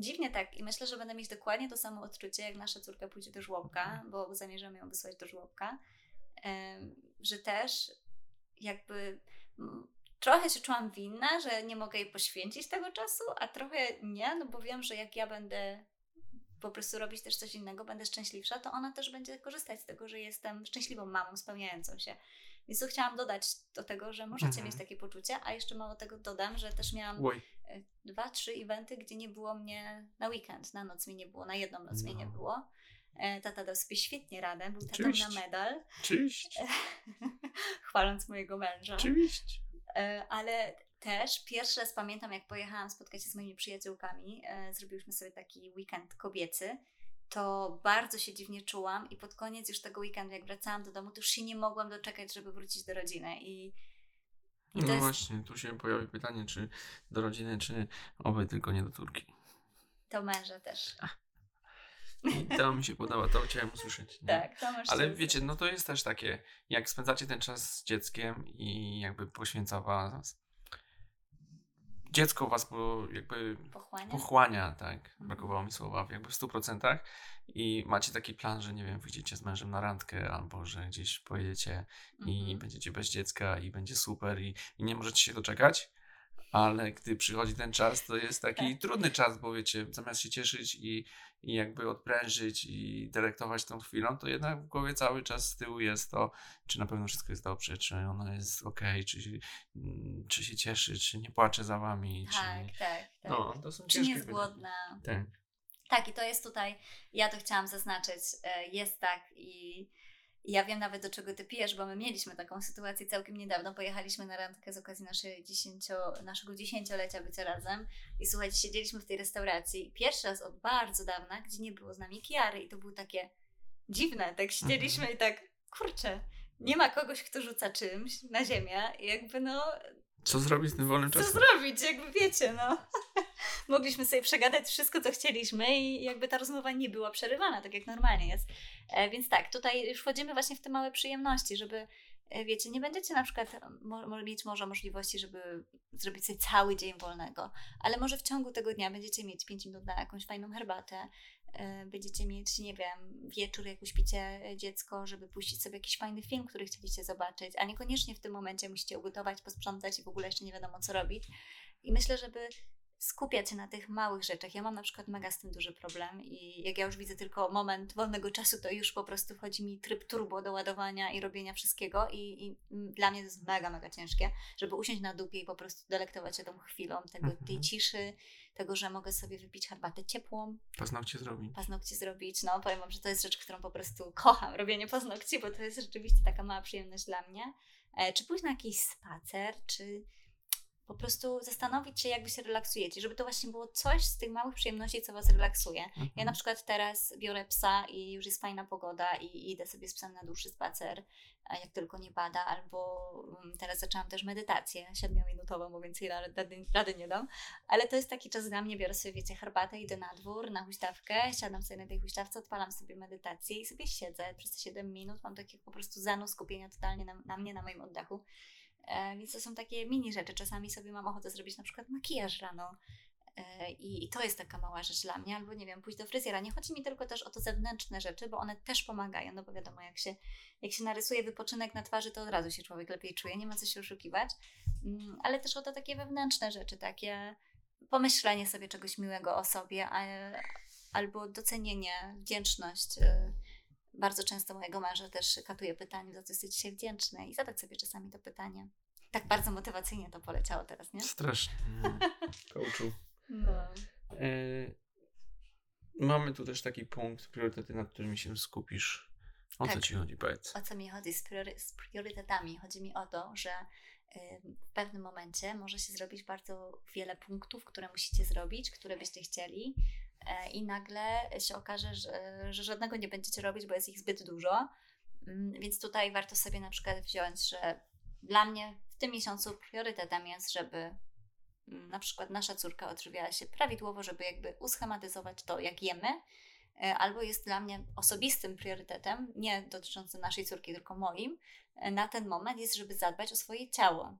Dziwnie tak. I myślę, że będę mieć dokładnie to samo odczucie, jak nasza córka pójdzie do żłobka, bo zamierzam ją wysłać do żłobka, że też jakby trochę się czułam winna, że nie mogę jej poświęcić tego czasu, a trochę nie, no bo wiem, że jak ja będę po prostu robić też coś innego, będę szczęśliwsza, to ona też będzie korzystać z tego, że jestem szczęśliwą mamą, spełniającą się. Więc to chciałam dodać do tego, że możecie mieć takie poczucie, a jeszcze mało tego dodam, że też miałam 2-3 eventy, gdzie nie było mnie na weekend, na noc mi nie było, na jedną noc mnie nie było. Tata dał sobie świetnie radę, był tatą na medal. Oczywiście. Chwaląc mojego męża. Oczywiście. Ale też pierwszy raz pamiętam, jak pojechałam spotkać się z moimi przyjaciółkami, zrobiłyśmy sobie taki weekend kobiecy, to bardzo się dziwnie czułam i pod koniec już tego weekendu, jak wracałam do domu, to już się nie mogłam doczekać, żeby wrócić do rodziny. I no jest... właśnie, tu się pojawi pytanie, czy do rodziny, czy oby tylko nie do córki. Do męża też. To mi się podoba, to chciałem usłyszeć. Tak, to masz. Ale wiecie, no to jest też takie, jak spędzacie ten czas z dzieckiem i jakby poświęca was, dziecko was jakby pochłania, tak, brakowało mi słowa, jakby w 100%, i macie taki plan, że nie wiem, wyjdziecie z mężem na randkę albo że gdzieś pojedziecie i będziecie bez dziecka i będzie super i nie możecie się doczekać, ale gdy przychodzi ten czas, to jest taki trudny czas, bo wiecie, zamiast się cieszyć i jakby odprężyć i delektować tą chwilą, to jednak w głowie cały czas z tyłu jest to, czy na pewno wszystko jest dobrze, czy ono jest okej, czy się cieszy, czy nie płacze za wami, tak. No, to są ciężkie, czy nie jest głodna. Tak, i to jest tutaj, ja to chciałam zaznaczyć, jest tak i... Ja wiem nawet, do czego ty pijesz, bo my mieliśmy taką sytuację całkiem niedawno. Pojechaliśmy na randkę z okazji naszego 10-lecia bycia razem i słuchajcie, siedzieliśmy w tej restauracji pierwszy raz od bardzo dawna, gdzie nie było z nami Kiary i to było takie dziwne. Tak siedzieliśmy i tak, kurczę, nie ma kogoś, kto rzuca czymś na ziemię i jakby no... Co zrobić z tym wolnym czasem? Co zrobić, jakby wiecie, no. Mogliśmy sobie przegadać wszystko, co chcieliśmy i jakby ta rozmowa nie była przerywana, tak jak normalnie jest. Więc tak, tutaj już wchodzimy właśnie w te małe przyjemności, żeby, wiecie, nie będziecie na przykład mieć może możliwości, żeby zrobić sobie cały dzień wolnego, ale może w ciągu tego dnia będziecie mieć 5 minut na jakąś fajną herbatę, będziecie mieć, nie wiem, wieczór, jak uśpicie dziecko, żeby puścić sobie jakiś fajny film, który chcieliście zobaczyć, a niekoniecznie w tym momencie musicie ugotować, posprzątać i w ogóle jeszcze nie wiadomo, co robić. I myślę, żeby skupiać się na tych małych rzeczach. Ja mam na przykład mega z tym duży problem i jak ja już widzę tylko moment wolnego czasu, to już po prostu wchodzi mi tryb turbo do ładowania i robienia wszystkiego i dla mnie to jest mega ciężkie, żeby usiąść na dupie i po prostu delektować się tą chwilą, tej ciszy, tego, że mogę sobie wypić herbatę ciepłą. Paznokcie zrobić. No, powiem wam, że to jest rzecz, którą po prostu kocham, robienie paznokci, bo to jest rzeczywiście taka mała przyjemność dla mnie. Czy pójść na jakiś spacer, czy... Po prostu zastanowić się, jak wy się relaksujecie, żeby to właśnie było coś z tych małych przyjemności, co was relaksuje. Ja na przykład teraz biorę psa i już jest fajna pogoda i idę sobie z psem na dłuższy spacer, jak tylko nie pada, albo teraz zaczęłam też medytację 7-minutową, bo więcej rady nie dam, ale to jest taki czas dla mnie, biorę sobie, wiecie, herbatę, idę na dwór, na huśtawkę, siadam sobie na tej huśtawce, odpalam sobie medytację i sobie siedzę przez te 7 minut, mam takie po prostu zanus skupienia totalnie na mnie, na moim oddechu. Więc to są takie mini rzeczy. Czasami sobie mam ochotę zrobić na przykład makijaż rano, I to jest taka mała rzecz dla mnie, albo nie wiem, pójść do fryzjera. Nie chodzi mi tylko też o te zewnętrzne rzeczy, bo one też pomagają, no bo wiadomo, jak się narysuje wypoczynek na twarzy, to od razu się człowiek lepiej czuje, nie ma co się oszukiwać, ale też o te takie wewnętrzne rzeczy, takie pomyślenie sobie czegoś miłego o sobie, albo docenienie, wdzięczność. Bardzo często mojego męża też katuje pytanie, za co jesteś dzisiaj wdzięczny, i zadać sobie czasami to pytanie. Tak bardzo motywacyjnie to poleciało teraz, nie? Strasznie. Coachu. No. Mamy tu też taki punkt, priorytety, nad którymi się skupisz. O tak. Co ci chodzi, powiedz? O co mi chodzi z priorytetami? Chodzi mi o to, że w pewnym momencie może się zrobić bardzo wiele punktów, które musicie zrobić, które byście chcieli, i nagle się okaże, że żadnego nie będziecie robić, bo jest ich zbyt dużo. Więc tutaj warto sobie na przykład wziąć, że dla mnie w tym miesiącu priorytetem jest, żeby na przykład nasza córka odżywiała się prawidłowo, żeby jakby uschematyzować to, jak jemy, albo jest dla mnie osobistym priorytetem, nie dotyczącym naszej córki, tylko moim, na ten moment jest, żeby zadbać o swoje ciało.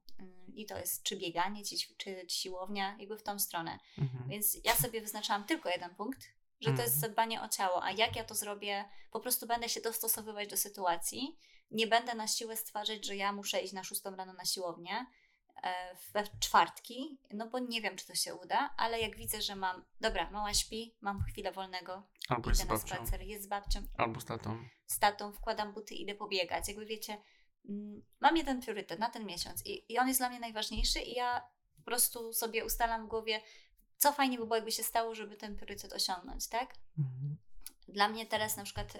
I to jest czy bieganie, czy siłownia, jakby w tą stronę. Mhm. Więc ja sobie wyznaczałam tylko jeden punkt, że to jest zadbanie o ciało, a jak ja to zrobię, po prostu będę się dostosowywać do sytuacji, nie będę na siłę stwarzać, że ja muszę iść na 6:00 rano na siłownię, we czwartki, no bo nie wiem, czy to się uda, ale jak widzę, że mam, dobra, mała śpi, mam chwilę wolnego, albo idę na spacer, jest z babcią, albo z tatą, wkładam buty, idę pobiegać. Jakby wiecie, mam jeden priorytet na ten miesiąc i on jest dla mnie najważniejszy i ja po prostu sobie ustalam w głowie, co fajnie by było, jakby się stało, żeby ten priorytet osiągnąć, tak? Mhm. Dla mnie teraz na przykład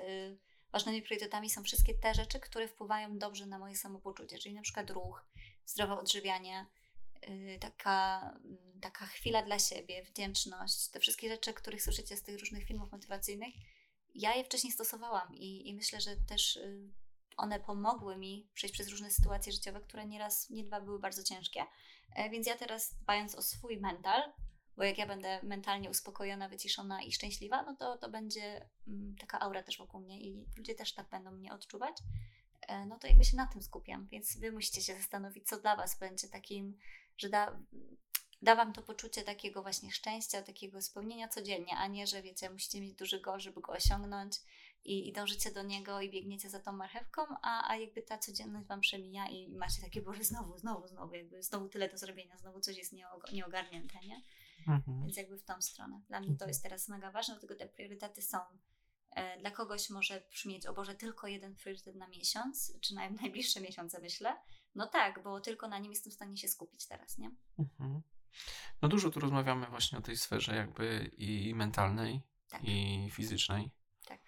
ważnymi priorytetami są wszystkie te rzeczy, które wpływają dobrze na moje samopoczucie, czyli na przykład ruch, zdrowe odżywianie, taka chwila dla siebie, wdzięczność, te wszystkie rzeczy, których słyszycie z tych różnych filmów motywacyjnych, ja je wcześniej stosowałam i myślę, że też one pomogły mi przejść przez różne sytuacje życiowe, które nieraz, nie dwa były bardzo ciężkie, więc ja teraz dbając o swój mental, bo jak ja będę mentalnie uspokojona, wyciszona i szczęśliwa, no to będzie taka aura też wokół mnie i ludzie też tak będą mnie odczuwać, no to jakby się na tym skupiam, więc wy musicie się zastanowić, co dla was będzie takim, że da wam to poczucie takiego właśnie szczęścia, takiego spełnienia codziennie, a nie, że wiecie, musicie mieć duży goal, żeby go osiągnąć i dążycie do niego i biegniecie za tą marchewką, a jakby ta codzienność wam przemija i macie takie, boże, znowu, jakby znowu tyle do zrobienia, znowu coś jest nieogarnięte, nie? Mhm. Więc jakby w tą stronę. Dla mnie to jest teraz mega ważne, dlatego te priorytety są. Dla kogoś może brzmieć, o Boże, tylko jeden priorytet na miesiąc, czy na najbliższe miesiące, myślę. No tak, bo tylko na nim jestem w stanie się skupić teraz, nie? Mhm. No dużo tu rozmawiamy właśnie o tej sferze jakby i mentalnej, tak, i fizycznej. Tak.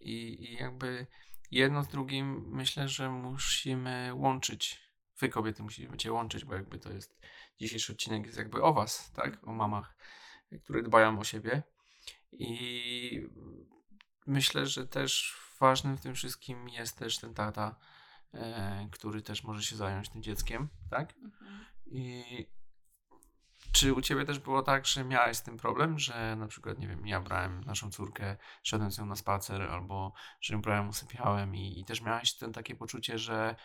I jakby jedno z drugim myślę, że musimy łączyć. Wy, kobiety, musicie łączyć, bo jakby to jest, dzisiejszy odcinek jest jakby o was, tak? O mamach, które dbają o siebie. I myślę, że też ważnym w tym wszystkim jest też ten tata, który też może się zająć tym dzieckiem, tak? Mhm. I czy u ciebie też było tak, że miałeś z tym problem, że na przykład, nie wiem, ja brałem naszą córkę, szedłem z nią na spacer, albo że ją brałem, usypiałem i też miałeś ten takie poczucie, że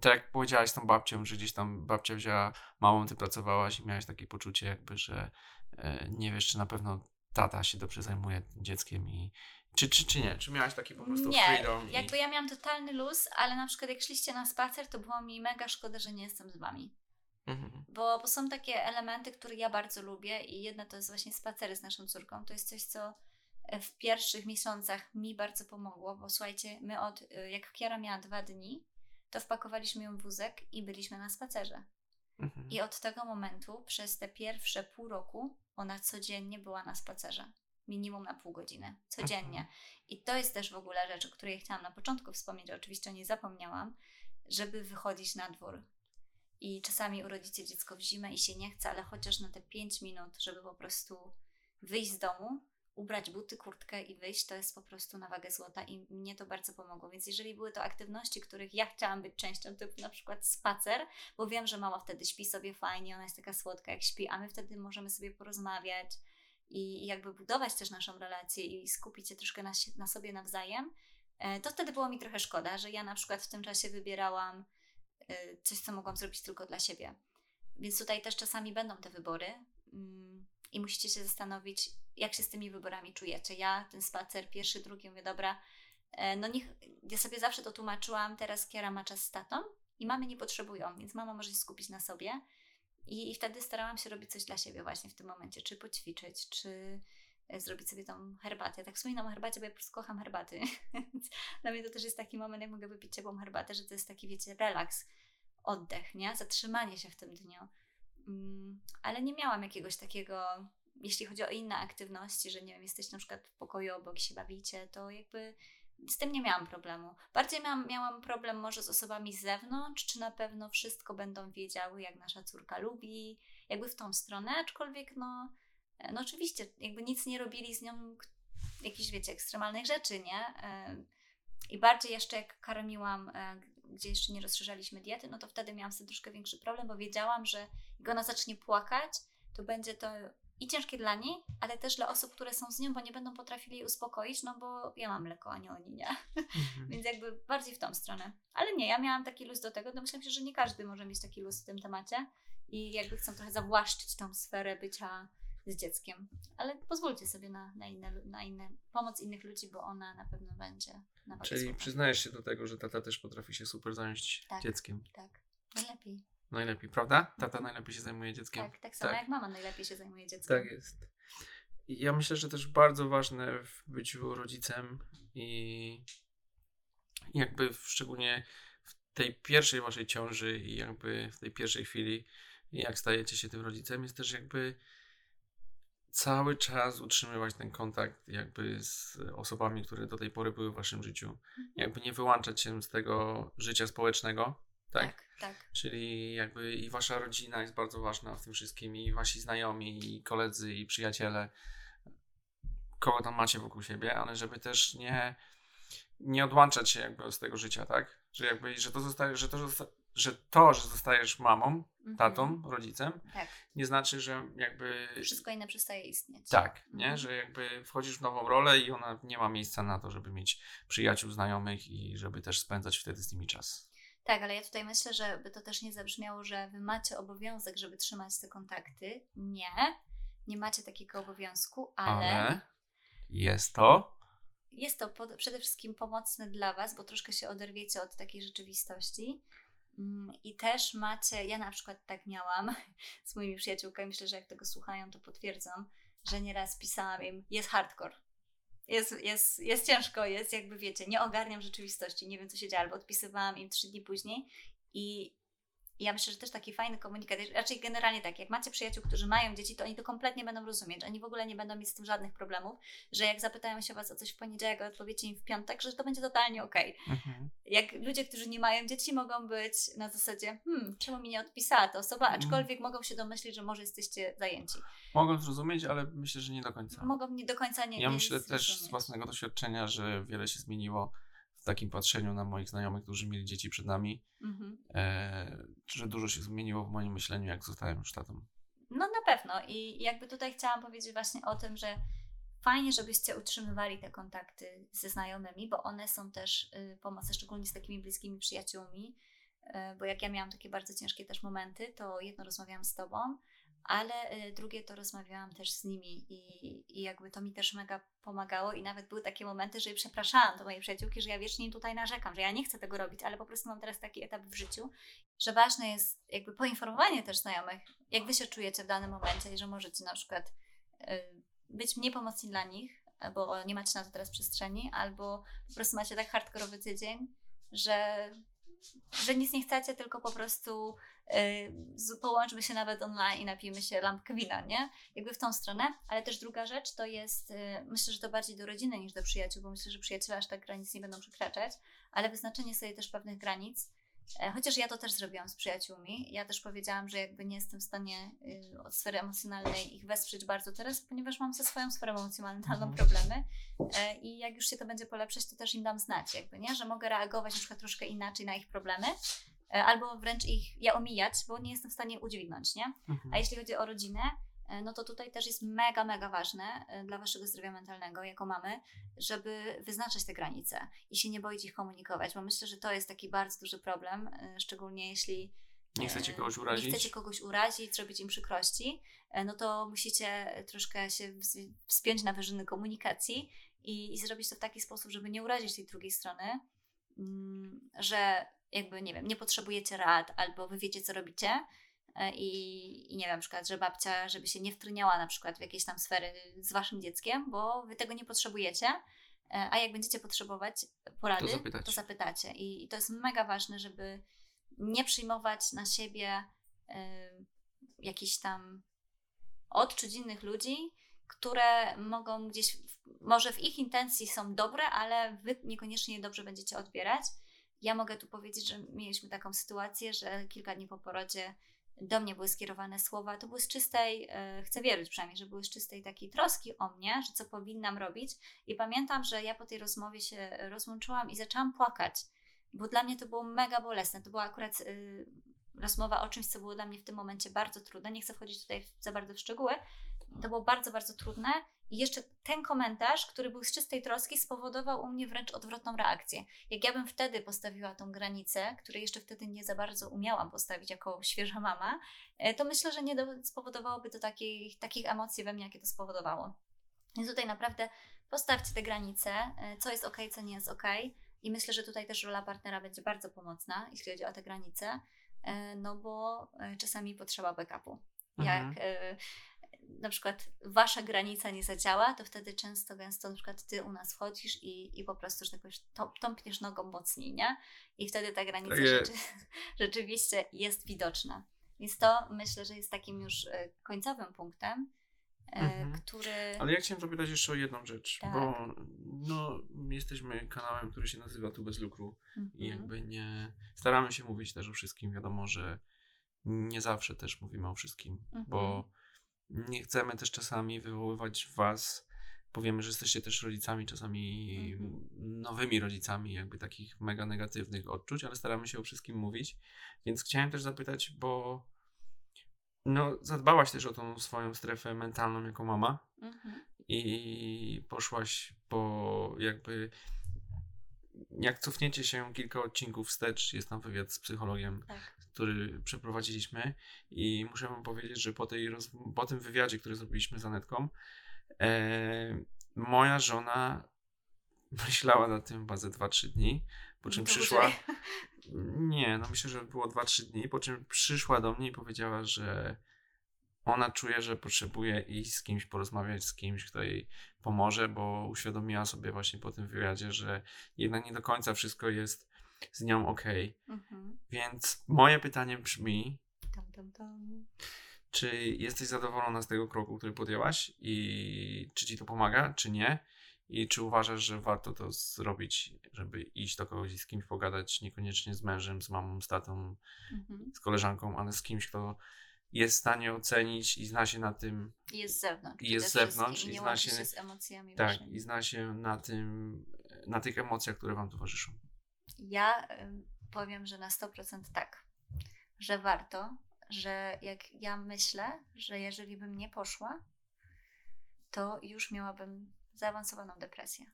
tak jak powiedziałaś z tą babcią, że gdzieś tam babcia wzięła małą, ty pracowałaś i miałeś takie poczucie jakby, że nie wiesz, czy na pewno tata się dobrze zajmuje dzieckiem i czy nie? Czy miałaś taki po prostu freedom? Nie, jakby ja miałam totalny luz, ale na przykład jak szliście na spacer, to było mi mega szkoda, że nie jestem z wami. Mhm. Bo są takie elementy, które ja bardzo lubię i jedna to jest właśnie spacery z naszą córką. To jest coś, co w pierwszych miesiącach mi bardzo pomogło, bo słuchajcie, my jak Kiara miała 2 dni, to wpakowaliśmy ją w wózek i byliśmy na spacerze. Mhm. I od tego momentu przez te pierwsze pół roku ona codziennie była na spacerze. Minimum na pół godziny. Codziennie. Mhm. I to jest też w ogóle rzecz, o której chciałam na początku wspomnieć, oczywiście o niej zapomniałam, żeby wychodzić na dwór. I czasami urodzicie dziecko w zimę i się nie chce, ale chociaż na te 5 minut, żeby po prostu wyjść z domu, ubrać buty, kurtkę i wyjść, to jest po prostu na wagę złota i mnie to bardzo pomogło. Więc jeżeli były to aktywności, których ja chciałam być częścią, typu na przykład spacer, bo wiem, że mama wtedy śpi sobie fajnie, ona jest taka słodka jak śpi, a my wtedy możemy sobie porozmawiać i jakby budować też naszą relację i skupić się troszkę na sobie nawzajem, to wtedy było mi trochę szkoda, że ja na przykład w tym czasie wybierałam coś, co mogłam zrobić tylko dla siebie. Więc tutaj też czasami będą te wybory i musicie się zastanowić, jak się z tymi wyborami czujecie. Ja ten spacer pierwszy, drugi, mówię, dobra, no niech, ja sobie zawsze to tłumaczyłam, teraz Kiera ma czas z tatą i mamy nie potrzebują, więc mama może się skupić na sobie. I wtedy starałam się robić coś dla siebie właśnie w tym momencie, czy poćwiczyć, czy zrobić sobie tą herbatę. Ja tak wspominam o herbacie, bo ja po prostu kocham herbaty. Dla mnie to też jest taki moment, jak mogę wypić ciepłą herbatę, że to jest taki, wiecie, relaks, oddech, nie? Zatrzymanie się w tym dniu. Ale nie miałam jakiegoś takiego, jeśli chodzi o inne aktywności, że nie wiem, jesteście na przykład w pokoju obok i się bawicie, to jakby z tym nie miałam problemu. Bardziej miałam problem może z osobami z zewnątrz, czy na pewno wszystko będą wiedziały, jak nasza córka lubi, jakby w tą stronę, aczkolwiek no oczywiście, jakby nic nie robili z nią jakichś, wiecie, ekstremalnych rzeczy, nie? I bardziej jeszcze jak karmiłam, gdzie jeszcze nie rozszerzaliśmy diety, no to wtedy miałam sobie troszkę większy problem, bo wiedziałam, że jak ona zacznie płakać, to będzie to i ciężkie dla niej, ale też dla osób, które są z nią, bo nie będą potrafili jej uspokoić, no bo ja mam mleko, a nie oni, nie? Więc jakby bardziej w tą stronę. Ale nie, ja miałam taki luz do tego, domyślam się, że nie każdy może mieć taki luz w tym temacie i jakby chcą trochę zawłaszczyć tą sferę bycia z dzieckiem. Ale pozwólcie sobie na inne pomoc innych ludzi, bo ona na pewno będzie. Czyli przyznajesz się do tego, że tata też potrafi się super zająć dzieckiem. Tak, najlepiej. Najlepiej, prawda? Tata najlepiej się zajmuje dzieckiem. Tak, tak samo jak mama najlepiej się zajmuje dzieckiem. Tak jest. I ja myślę, że też bardzo ważne w byciu rodzicem i jakby szczególnie w tej pierwszej waszej ciąży i jakby w tej pierwszej chwili, jak stajecie się tym rodzicem, jest też jakby cały czas utrzymywać ten kontakt jakby z osobami, które do tej pory były w waszym życiu. Jakby nie wyłączać się z tego życia społecznego. Tak. Czyli jakby i wasza rodzina jest bardzo ważna w tym wszystkim, i wasi znajomi, i koledzy, i przyjaciele, kogo tam macie wokół siebie, ale żeby też nie odłączać się jakby z tego życia, tak? Że jakby, że zostajesz mamą, tatą, rodzicem, nie znaczy, że jakby wszystko inne przestaje istnieć. Tak, nie? Że jakby wchodzisz w nową rolę i ona nie ma miejsca na to, żeby mieć przyjaciół, znajomych i żeby też spędzać wtedy z nimi czas. Tak, ale ja tutaj myślę, żeby to też nie zabrzmiało, że wy macie obowiązek, żeby trzymać te kontakty. Nie macie takiego obowiązku, ale jest to przede wszystkim pomocne dla was, bo troszkę się oderwiecie od takiej rzeczywistości i też macie, ja na przykład tak miałam z moimi przyjaciółkami, myślę, że jak tego słuchają, to potwierdzą, że nieraz pisałam im, jest hardcore. Jest ciężko, jest jakby, wiecie, nie ogarniam rzeczywistości, nie wiem, co się dzieje, albo odpisywałam im 3 dni później i ja myślę, że też taki fajny komunikat, raczej generalnie tak, jak macie przyjaciół, którzy mają dzieci, to oni to kompletnie będą rozumieć, oni w ogóle nie będą mieć z tym żadnych problemów, że jak zapytają się was o coś w poniedziałek, odpowiecie im w piątek, że to będzie totalnie okej. Jak ludzie, którzy nie mają dzieci, mogą być na zasadzie, czemu mi nie odpisała ta osoba, aczkolwiek mogą się domyślić, że może jesteście zajęci. Mogą zrozumieć, ale myślę, że nie do końca. Mogą nie do końca nie. Ja myślę też z własnego doświadczenia, że wiele się zmieniło w takim patrzeniu na moich znajomych, którzy mieli dzieci przed nami, że dużo się zmieniło w moim myśleniu, jak zostałem już tatą. No na pewno i jakby tutaj chciałam powiedzieć właśnie o tym, że fajnie, żebyście utrzymywali te kontakty ze znajomymi, bo one są też pomocne, szczególnie z takimi bliskimi przyjaciółmi, bo jak ja miałam takie bardzo ciężkie też momenty, to jedno rozmawiałam z tobą, ale drugie to rozmawiałam też z nimi i jakby to mi też mega pomagało i nawet były takie momenty, że przepraszałam do mojej przyjaciółki, że ja wiecznie tutaj narzekam, że ja nie chcę tego robić, ale po prostu mam teraz taki etap w życiu, że ważne jest jakby poinformowanie też znajomych, jak wy się czujecie w danym momencie i że możecie na przykład być mniej pomocni dla nich, bo nie macie na to teraz przestrzeni, albo po prostu macie tak hardkorowy tydzień, że nic nie chcecie, tylko po prostu połączmy się nawet online i napijmy się lampkę wina, nie? Jakby w tą stronę, ale też druga rzecz to jest, myślę, że to bardziej do rodziny niż do przyjaciół, bo myślę, że przyjaciele aż tak granic nie będą przekraczać, ale wyznaczenie sobie też pewnych granic, chociaż ja to też zrobiłam z przyjaciółmi, ja też powiedziałam, że jakby nie jestem w stanie od sfery emocjonalnej ich wesprzeć bardzo teraz, ponieważ mam ze swoją sferą emocjonalną problemy i jak już się to będzie polepszać, to też im dam znać jakby, nie? Że mogę reagować na przykład troszkę inaczej na ich problemy, albo wręcz ich omijać, bo nie jestem w stanie udźwignąć, nie? A jeśli chodzi o rodzinę, no to tutaj też jest mega, mega ważne dla waszego zdrowia mentalnego, jako mamy, żeby wyznaczać te granice i się nie boić ich komunikować, bo myślę, że to jest taki bardzo duży problem, szczególnie jeśli nie chcecie kogoś urazić. Nie chcecie kogoś urazić, zrobić im przykrości, no to musicie troszkę się wspiąć na wyżyny komunikacji i zrobić to w taki sposób, żeby nie urazić tej drugiej strony, że jakby, nie wiem, nie potrzebujecie rad albo wy wiecie, co robicie i nie wiem, na przykład, że babcia, żeby się nie wtryniała na przykład w jakieś tam sfery z waszym dzieckiem, bo wy tego nie potrzebujecie, a jak będziecie potrzebować porady, to zapytacie. I to jest mega ważne, żeby nie przyjmować na siebie jakichś tam odczuć innych ludzi, które mogą gdzieś, może w ich intencji są dobre, ale wy niekoniecznie je dobrze będziecie odbierać. Ja mogę tu powiedzieć, że mieliśmy taką sytuację, że kilka dni po porodzie do mnie były skierowane słowa, to były z czystej, chcę wierzyć przynajmniej, że były z czystej takiej troski o mnie, że co powinnam robić. I pamiętam, że ja po tej rozmowie się rozłączyłam i zaczęłam płakać, bo dla mnie to było mega bolesne. To była akurat rozmowa o czymś, co było dla mnie w tym momencie bardzo trudne. Nie chcę wchodzić tutaj za bardzo w szczegóły. To było bardzo, bardzo trudne. I jeszcze ten komentarz, który był z czystej troski, spowodował u mnie wręcz odwrotną reakcję. Jak ja bym wtedy postawiła tą granicę, której jeszcze wtedy nie za bardzo umiałam postawić jako świeża mama, to myślę, że nie spowodowałoby to takich emocji we mnie, jakie to spowodowało. Więc tutaj naprawdę postawcie te granice, co jest okej, co nie jest okej. I myślę, że tutaj też rola partnera będzie bardzo pomocna, jeśli chodzi o te granice, no bo czasami potrzeba backupu. Mhm. Jak na przykład wasza granica nie zadziała, to wtedy często, gęsto na przykład ty u nas wchodzisz i po prostu że jakoś tąpniesz nogą mocniej, nie? I wtedy ta granica rzeczywiście jest widoczna. Więc to myślę, że jest takim już końcowym punktem, który... Ale ja chciałem zapytać jeszcze o jedną rzecz, tak. Bo no, jesteśmy kanałem, który się nazywa Tu bez lukru i jakby nie... Staramy się mówić też o wszystkim, wiadomo, że nie zawsze też mówimy o wszystkim, bo nie chcemy też czasami wywoływać w was, powiemy, że jesteście też rodzicami, czasami nowymi rodzicami, jakby takich mega negatywnych odczuć, ale staramy się o wszystkim mówić, więc chciałem też zapytać, bo no, zadbałaś też o tą swoją strefę mentalną jako mama i poszłaś po jakby, jak cofniecie się kilka odcinków wstecz, jest tam wywiad z psychologiem, który przeprowadziliśmy i muszę wam powiedzieć, że po tym wywiadzie, który zrobiliśmy z Anetką, moja żona myślała nad tym chyba ze 2-3 dni, po czym przyszła... Nie, no myślę, że było 2-3 dni, po czym przyszła do mnie i powiedziała, że ona czuje, że potrzebuje iść z kimś porozmawiać, z kimś, kto jej pomoże, bo uświadomiła sobie właśnie po tym wywiadzie, że jednak nie do końca wszystko jest z nią okej. Więc moje pytanie brzmi, czy jesteś zadowolona z tego kroku, który podjęłaś i czy ci to pomaga, czy nie? I czy uważasz, że warto to zrobić, żeby iść do kogoś i z kimś pogadać, niekoniecznie z mężem, z mamą, z tatą, z koleżanką, ale z kimś, kto jest w stanie ocenić i zna się na tym. I jest z zewnątrz. I zna się z emocjami. Tak, właśnie. I zna się na tych emocjach, które wam towarzyszą. Ja powiem, że na 100% tak, że warto, że jak ja myślę, że jeżeli bym nie poszła, to już miałabym zaawansowaną depresję.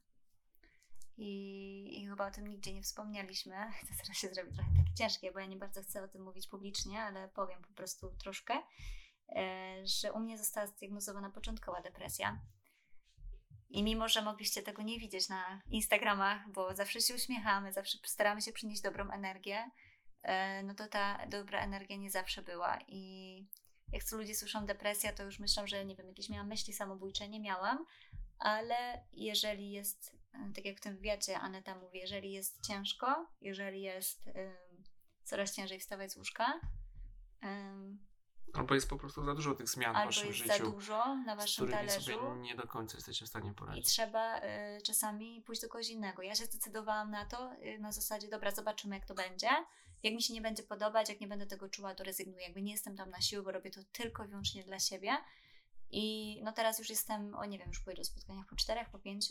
I chyba o tym nigdzie nie wspomnieliśmy. To teraz się zrobi trochę takie ciężkie, bo ja nie bardzo chcę o tym mówić publicznie, ale powiem po prostu troszkę, że u mnie została zdiagnozowana początkowa depresja. I mimo, że mogliście tego nie widzieć na Instagramach, bo zawsze się uśmiechamy, zawsze staramy się przynieść dobrą energię, no to ta dobra energia nie zawsze była. I jak co ludzie słyszą depresja, to już myślą, że nie wiem, jakieś miałam myśli samobójcze, nie miałam, ale jeżeli jest, tak jak w tym wywiadzie Aneta mówi, jeżeli jest ciężko, jeżeli jest coraz ciężej wstawać z łóżka, albo jest po prostu za dużo tych zmian w waszym życiu, albo jest za dużo na waszym talerzu, z którymi sobie nie do końca jesteście w stanie poradzić. I trzeba czasami pójść do kogoś innego. Ja się zdecydowałam na to, na zasadzie, dobra, zobaczymy jak to będzie. Jak mi się nie będzie podobać, jak nie będę tego czuła, to rezygnuję. Jakby nie jestem tam na siłę, bo robię to tylko i wyłącznie dla siebie. I no teraz już jestem, nie wiem, już pójdę do spotkania po 4, po 5.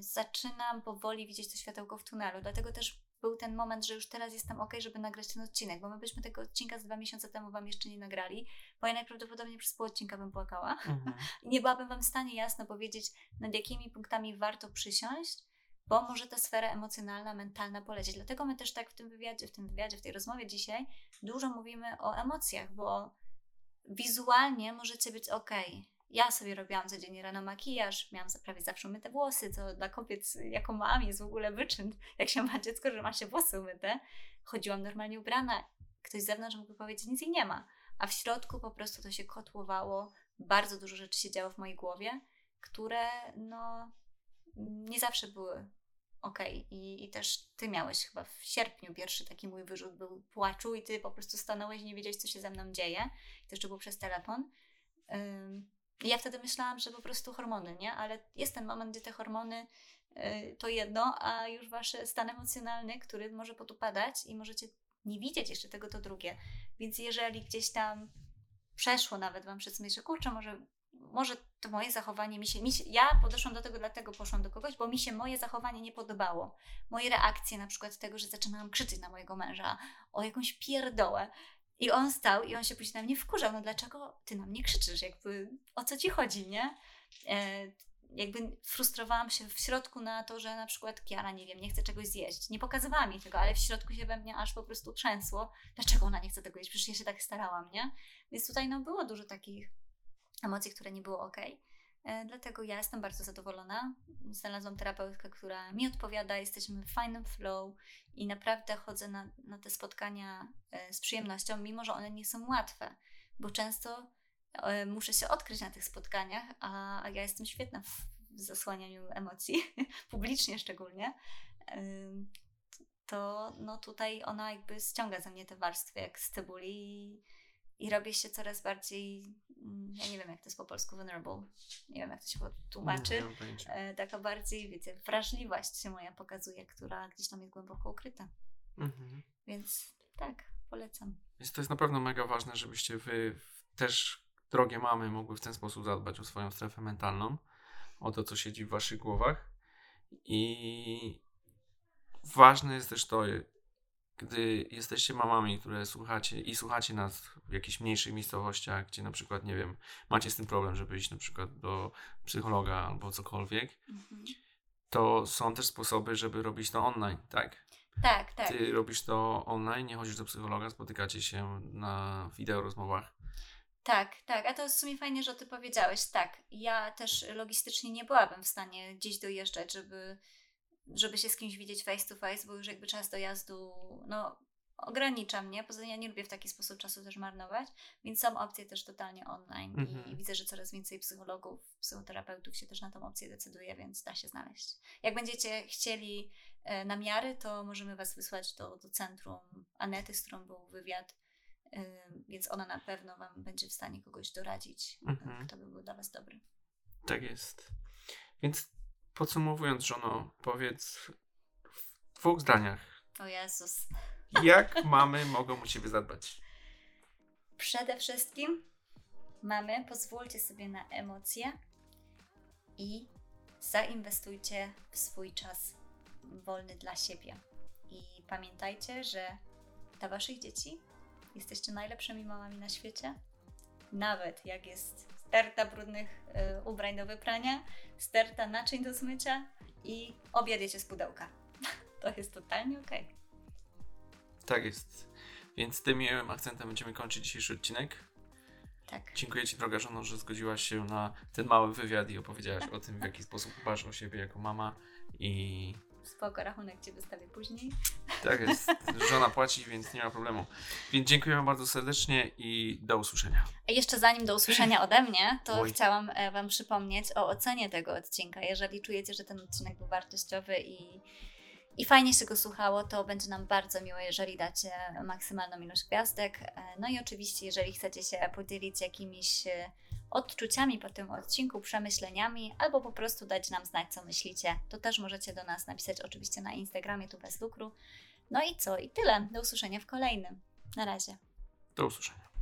Zaczynam powoli widzieć to światełko w tunelu, dlatego też był ten moment, że już teraz jestem okej, żeby nagrać ten odcinek, bo my byśmy tego odcinka z 2 miesiące temu wam jeszcze nie nagrali, bo ja najprawdopodobniej przez pół odcinka bym płakała. Nie byłabym wam w stanie jasno powiedzieć, nad jakimi punktami warto przysiąść, bo może ta sfera emocjonalna, mentalna polecieć. Dlatego my też tak w tej rozmowie dzisiaj dużo mówimy o emocjach, bo wizualnie możecie być okej. Ja sobie robiłam codziennie rano makijaż, miałam prawie zawsze umyte włosy, co dla kobiet, jaką mam, jest w ogóle wyczyn, jak się ma dziecko, że ma się włosy umyte. Chodziłam normalnie ubrana, ktoś z zewnątrz mógłby powiedzieć, nic jej nie ma. A w środku po prostu to się kotłowało, bardzo dużo rzeczy się działo w mojej głowie, które no nie zawsze były okej. I też ty miałeś chyba w sierpniu pierwszy taki mój wyrzut był płaczu i ty po prostu stanąłeś i nie wiedziałeś, co się ze mną dzieje. To jeszcze było przez telefon. I ja wtedy myślałam, że po prostu hormony, nie? Ale jest ten moment, gdzie te hormony to jedno, a już wasz stan emocjonalny, który może podupadać i możecie nie widzieć jeszcze tego, to drugie. Więc jeżeli gdzieś tam przeszło nawet wam przez myśl, że kurczę, może to moje zachowanie ja podeszłam do tego, dlatego poszłam do kogoś, bo mi się moje zachowanie nie podobało. Moje reakcje na przykład tego, że zaczynałam krzyczeć na mojego męża o jakąś pierdołę. I on stał i on się później na mnie wkurzał. No dlaczego ty na mnie krzyczysz? Jakby o co ci chodzi, nie? Jakby frustrowałam się w środku na to, że na przykład Kiara, nie wiem, nie chce czegoś zjeść. Nie pokazywała mi tego, ale w środku się we mnie aż po prostu trzęsło. Dlaczego ona nie chce tego jeść? Przecież ja się tak starałam, nie? Więc tutaj no było dużo takich emocji, które nie było okej. Dlatego ja jestem bardzo zadowolona. Znalazłam terapeutkę, która mi odpowiada. Jesteśmy w fajnym flow i naprawdę chodzę na te spotkania z przyjemnością, mimo że one nie są łatwe, bo często muszę się odkryć na tych spotkaniach, a ja jestem świetna w zasłanianiu emocji, publicznie szczególnie. To no tutaj ona jakby ściąga ze mnie te warstwy jak z cebuli i robię się coraz bardziej, ja nie wiem jak to jest po polsku, vulnerable, nie wiem jak to się tłumaczy, taka bardziej, wiecie, wrażliwość się moja pokazuje, która gdzieś tam jest głęboko ukryta. Mhm. Więc tak, polecam. Więc to jest na pewno mega ważne, żebyście wy też, drogie mamy, mogły w ten sposób zadbać o swoją strefę mentalną, o to, co siedzi w waszych głowach. I ważne jest też to, gdy jesteście mamami, które słuchacie nas w jakichś mniejszych miejscowościach, gdzie na przykład, nie wiem, macie z tym problem, żeby iść na przykład do psychologa albo cokolwiek, to są też sposoby, żeby robić to online, tak? Tak, tak. Ty robisz to online, nie chodzisz do psychologa, spotykacie się na wideo rozmowach. Tak, tak, a to w sumie fajnie, że o tym powiedziałeś, tak. Ja też logistycznie nie byłabym w stanie gdzieś dojeżdżać, żeby się z kimś widzieć face to face, bo już jakby czas dojazdu, no, ogranicza mnie, poza tym ja nie lubię w taki sposób czasu też marnować, więc są opcje też totalnie online i widzę, że coraz więcej psychologów, psychoterapeutów się też na tą opcję decyduje, więc da się znaleźć. Jak będziecie chcieli namiary, to możemy was wysłać do centrum Anety, z którą był wywiad, więc ona na pewno wam będzie w stanie kogoś doradzić, kto by był dla was dobry. Tak jest. Więc podsumowując, żono, powiedz w 2 zdaniach. O Jezus. Jak mamy mogą u ciebie zadbać? Przede wszystkim mamy, pozwólcie sobie na emocje i zainwestujcie w swój czas wolny dla siebie. I pamiętajcie, że dla waszych dzieci jesteście najlepszymi mamami na świecie. Nawet jak jest sterta brudnych ubrań do wyprania, sterta naczyń do zmycia i obiad jecie z pudełka. To jest totalnie okej. Tak jest. Więc tym miłym akcentem będziemy kończyć dzisiejszy odcinek. Tak. Dziękuję ci, droga żono, że zgodziłaś się na ten mały wywiad i opowiedziałaś o tym, w jaki sposób dbasz o siebie jako mama i... Spoko, rachunek cię wystawię później. Tak jest. Żona płaci, więc nie ma problemu. Więc dziękuję bardzo serdecznie i do usłyszenia. A jeszcze zanim do usłyszenia ode mnie, to chciałam wam przypomnieć o ocenie tego odcinka. Jeżeli czujecie, że ten odcinek był wartościowy i fajnie się go słuchało, to będzie nam bardzo miło, jeżeli dacie maksymalną ilość gwiazdek. No i oczywiście, jeżeli chcecie się podzielić jakimiś odczuciami po tym odcinku, przemyśleniami, albo po prostu dać nam znać, co myślicie, to też możecie do nas napisać oczywiście na Instagramie Tu bez lukru. No i co? I tyle. Do usłyszenia w kolejnym. Na razie. Do usłyszenia.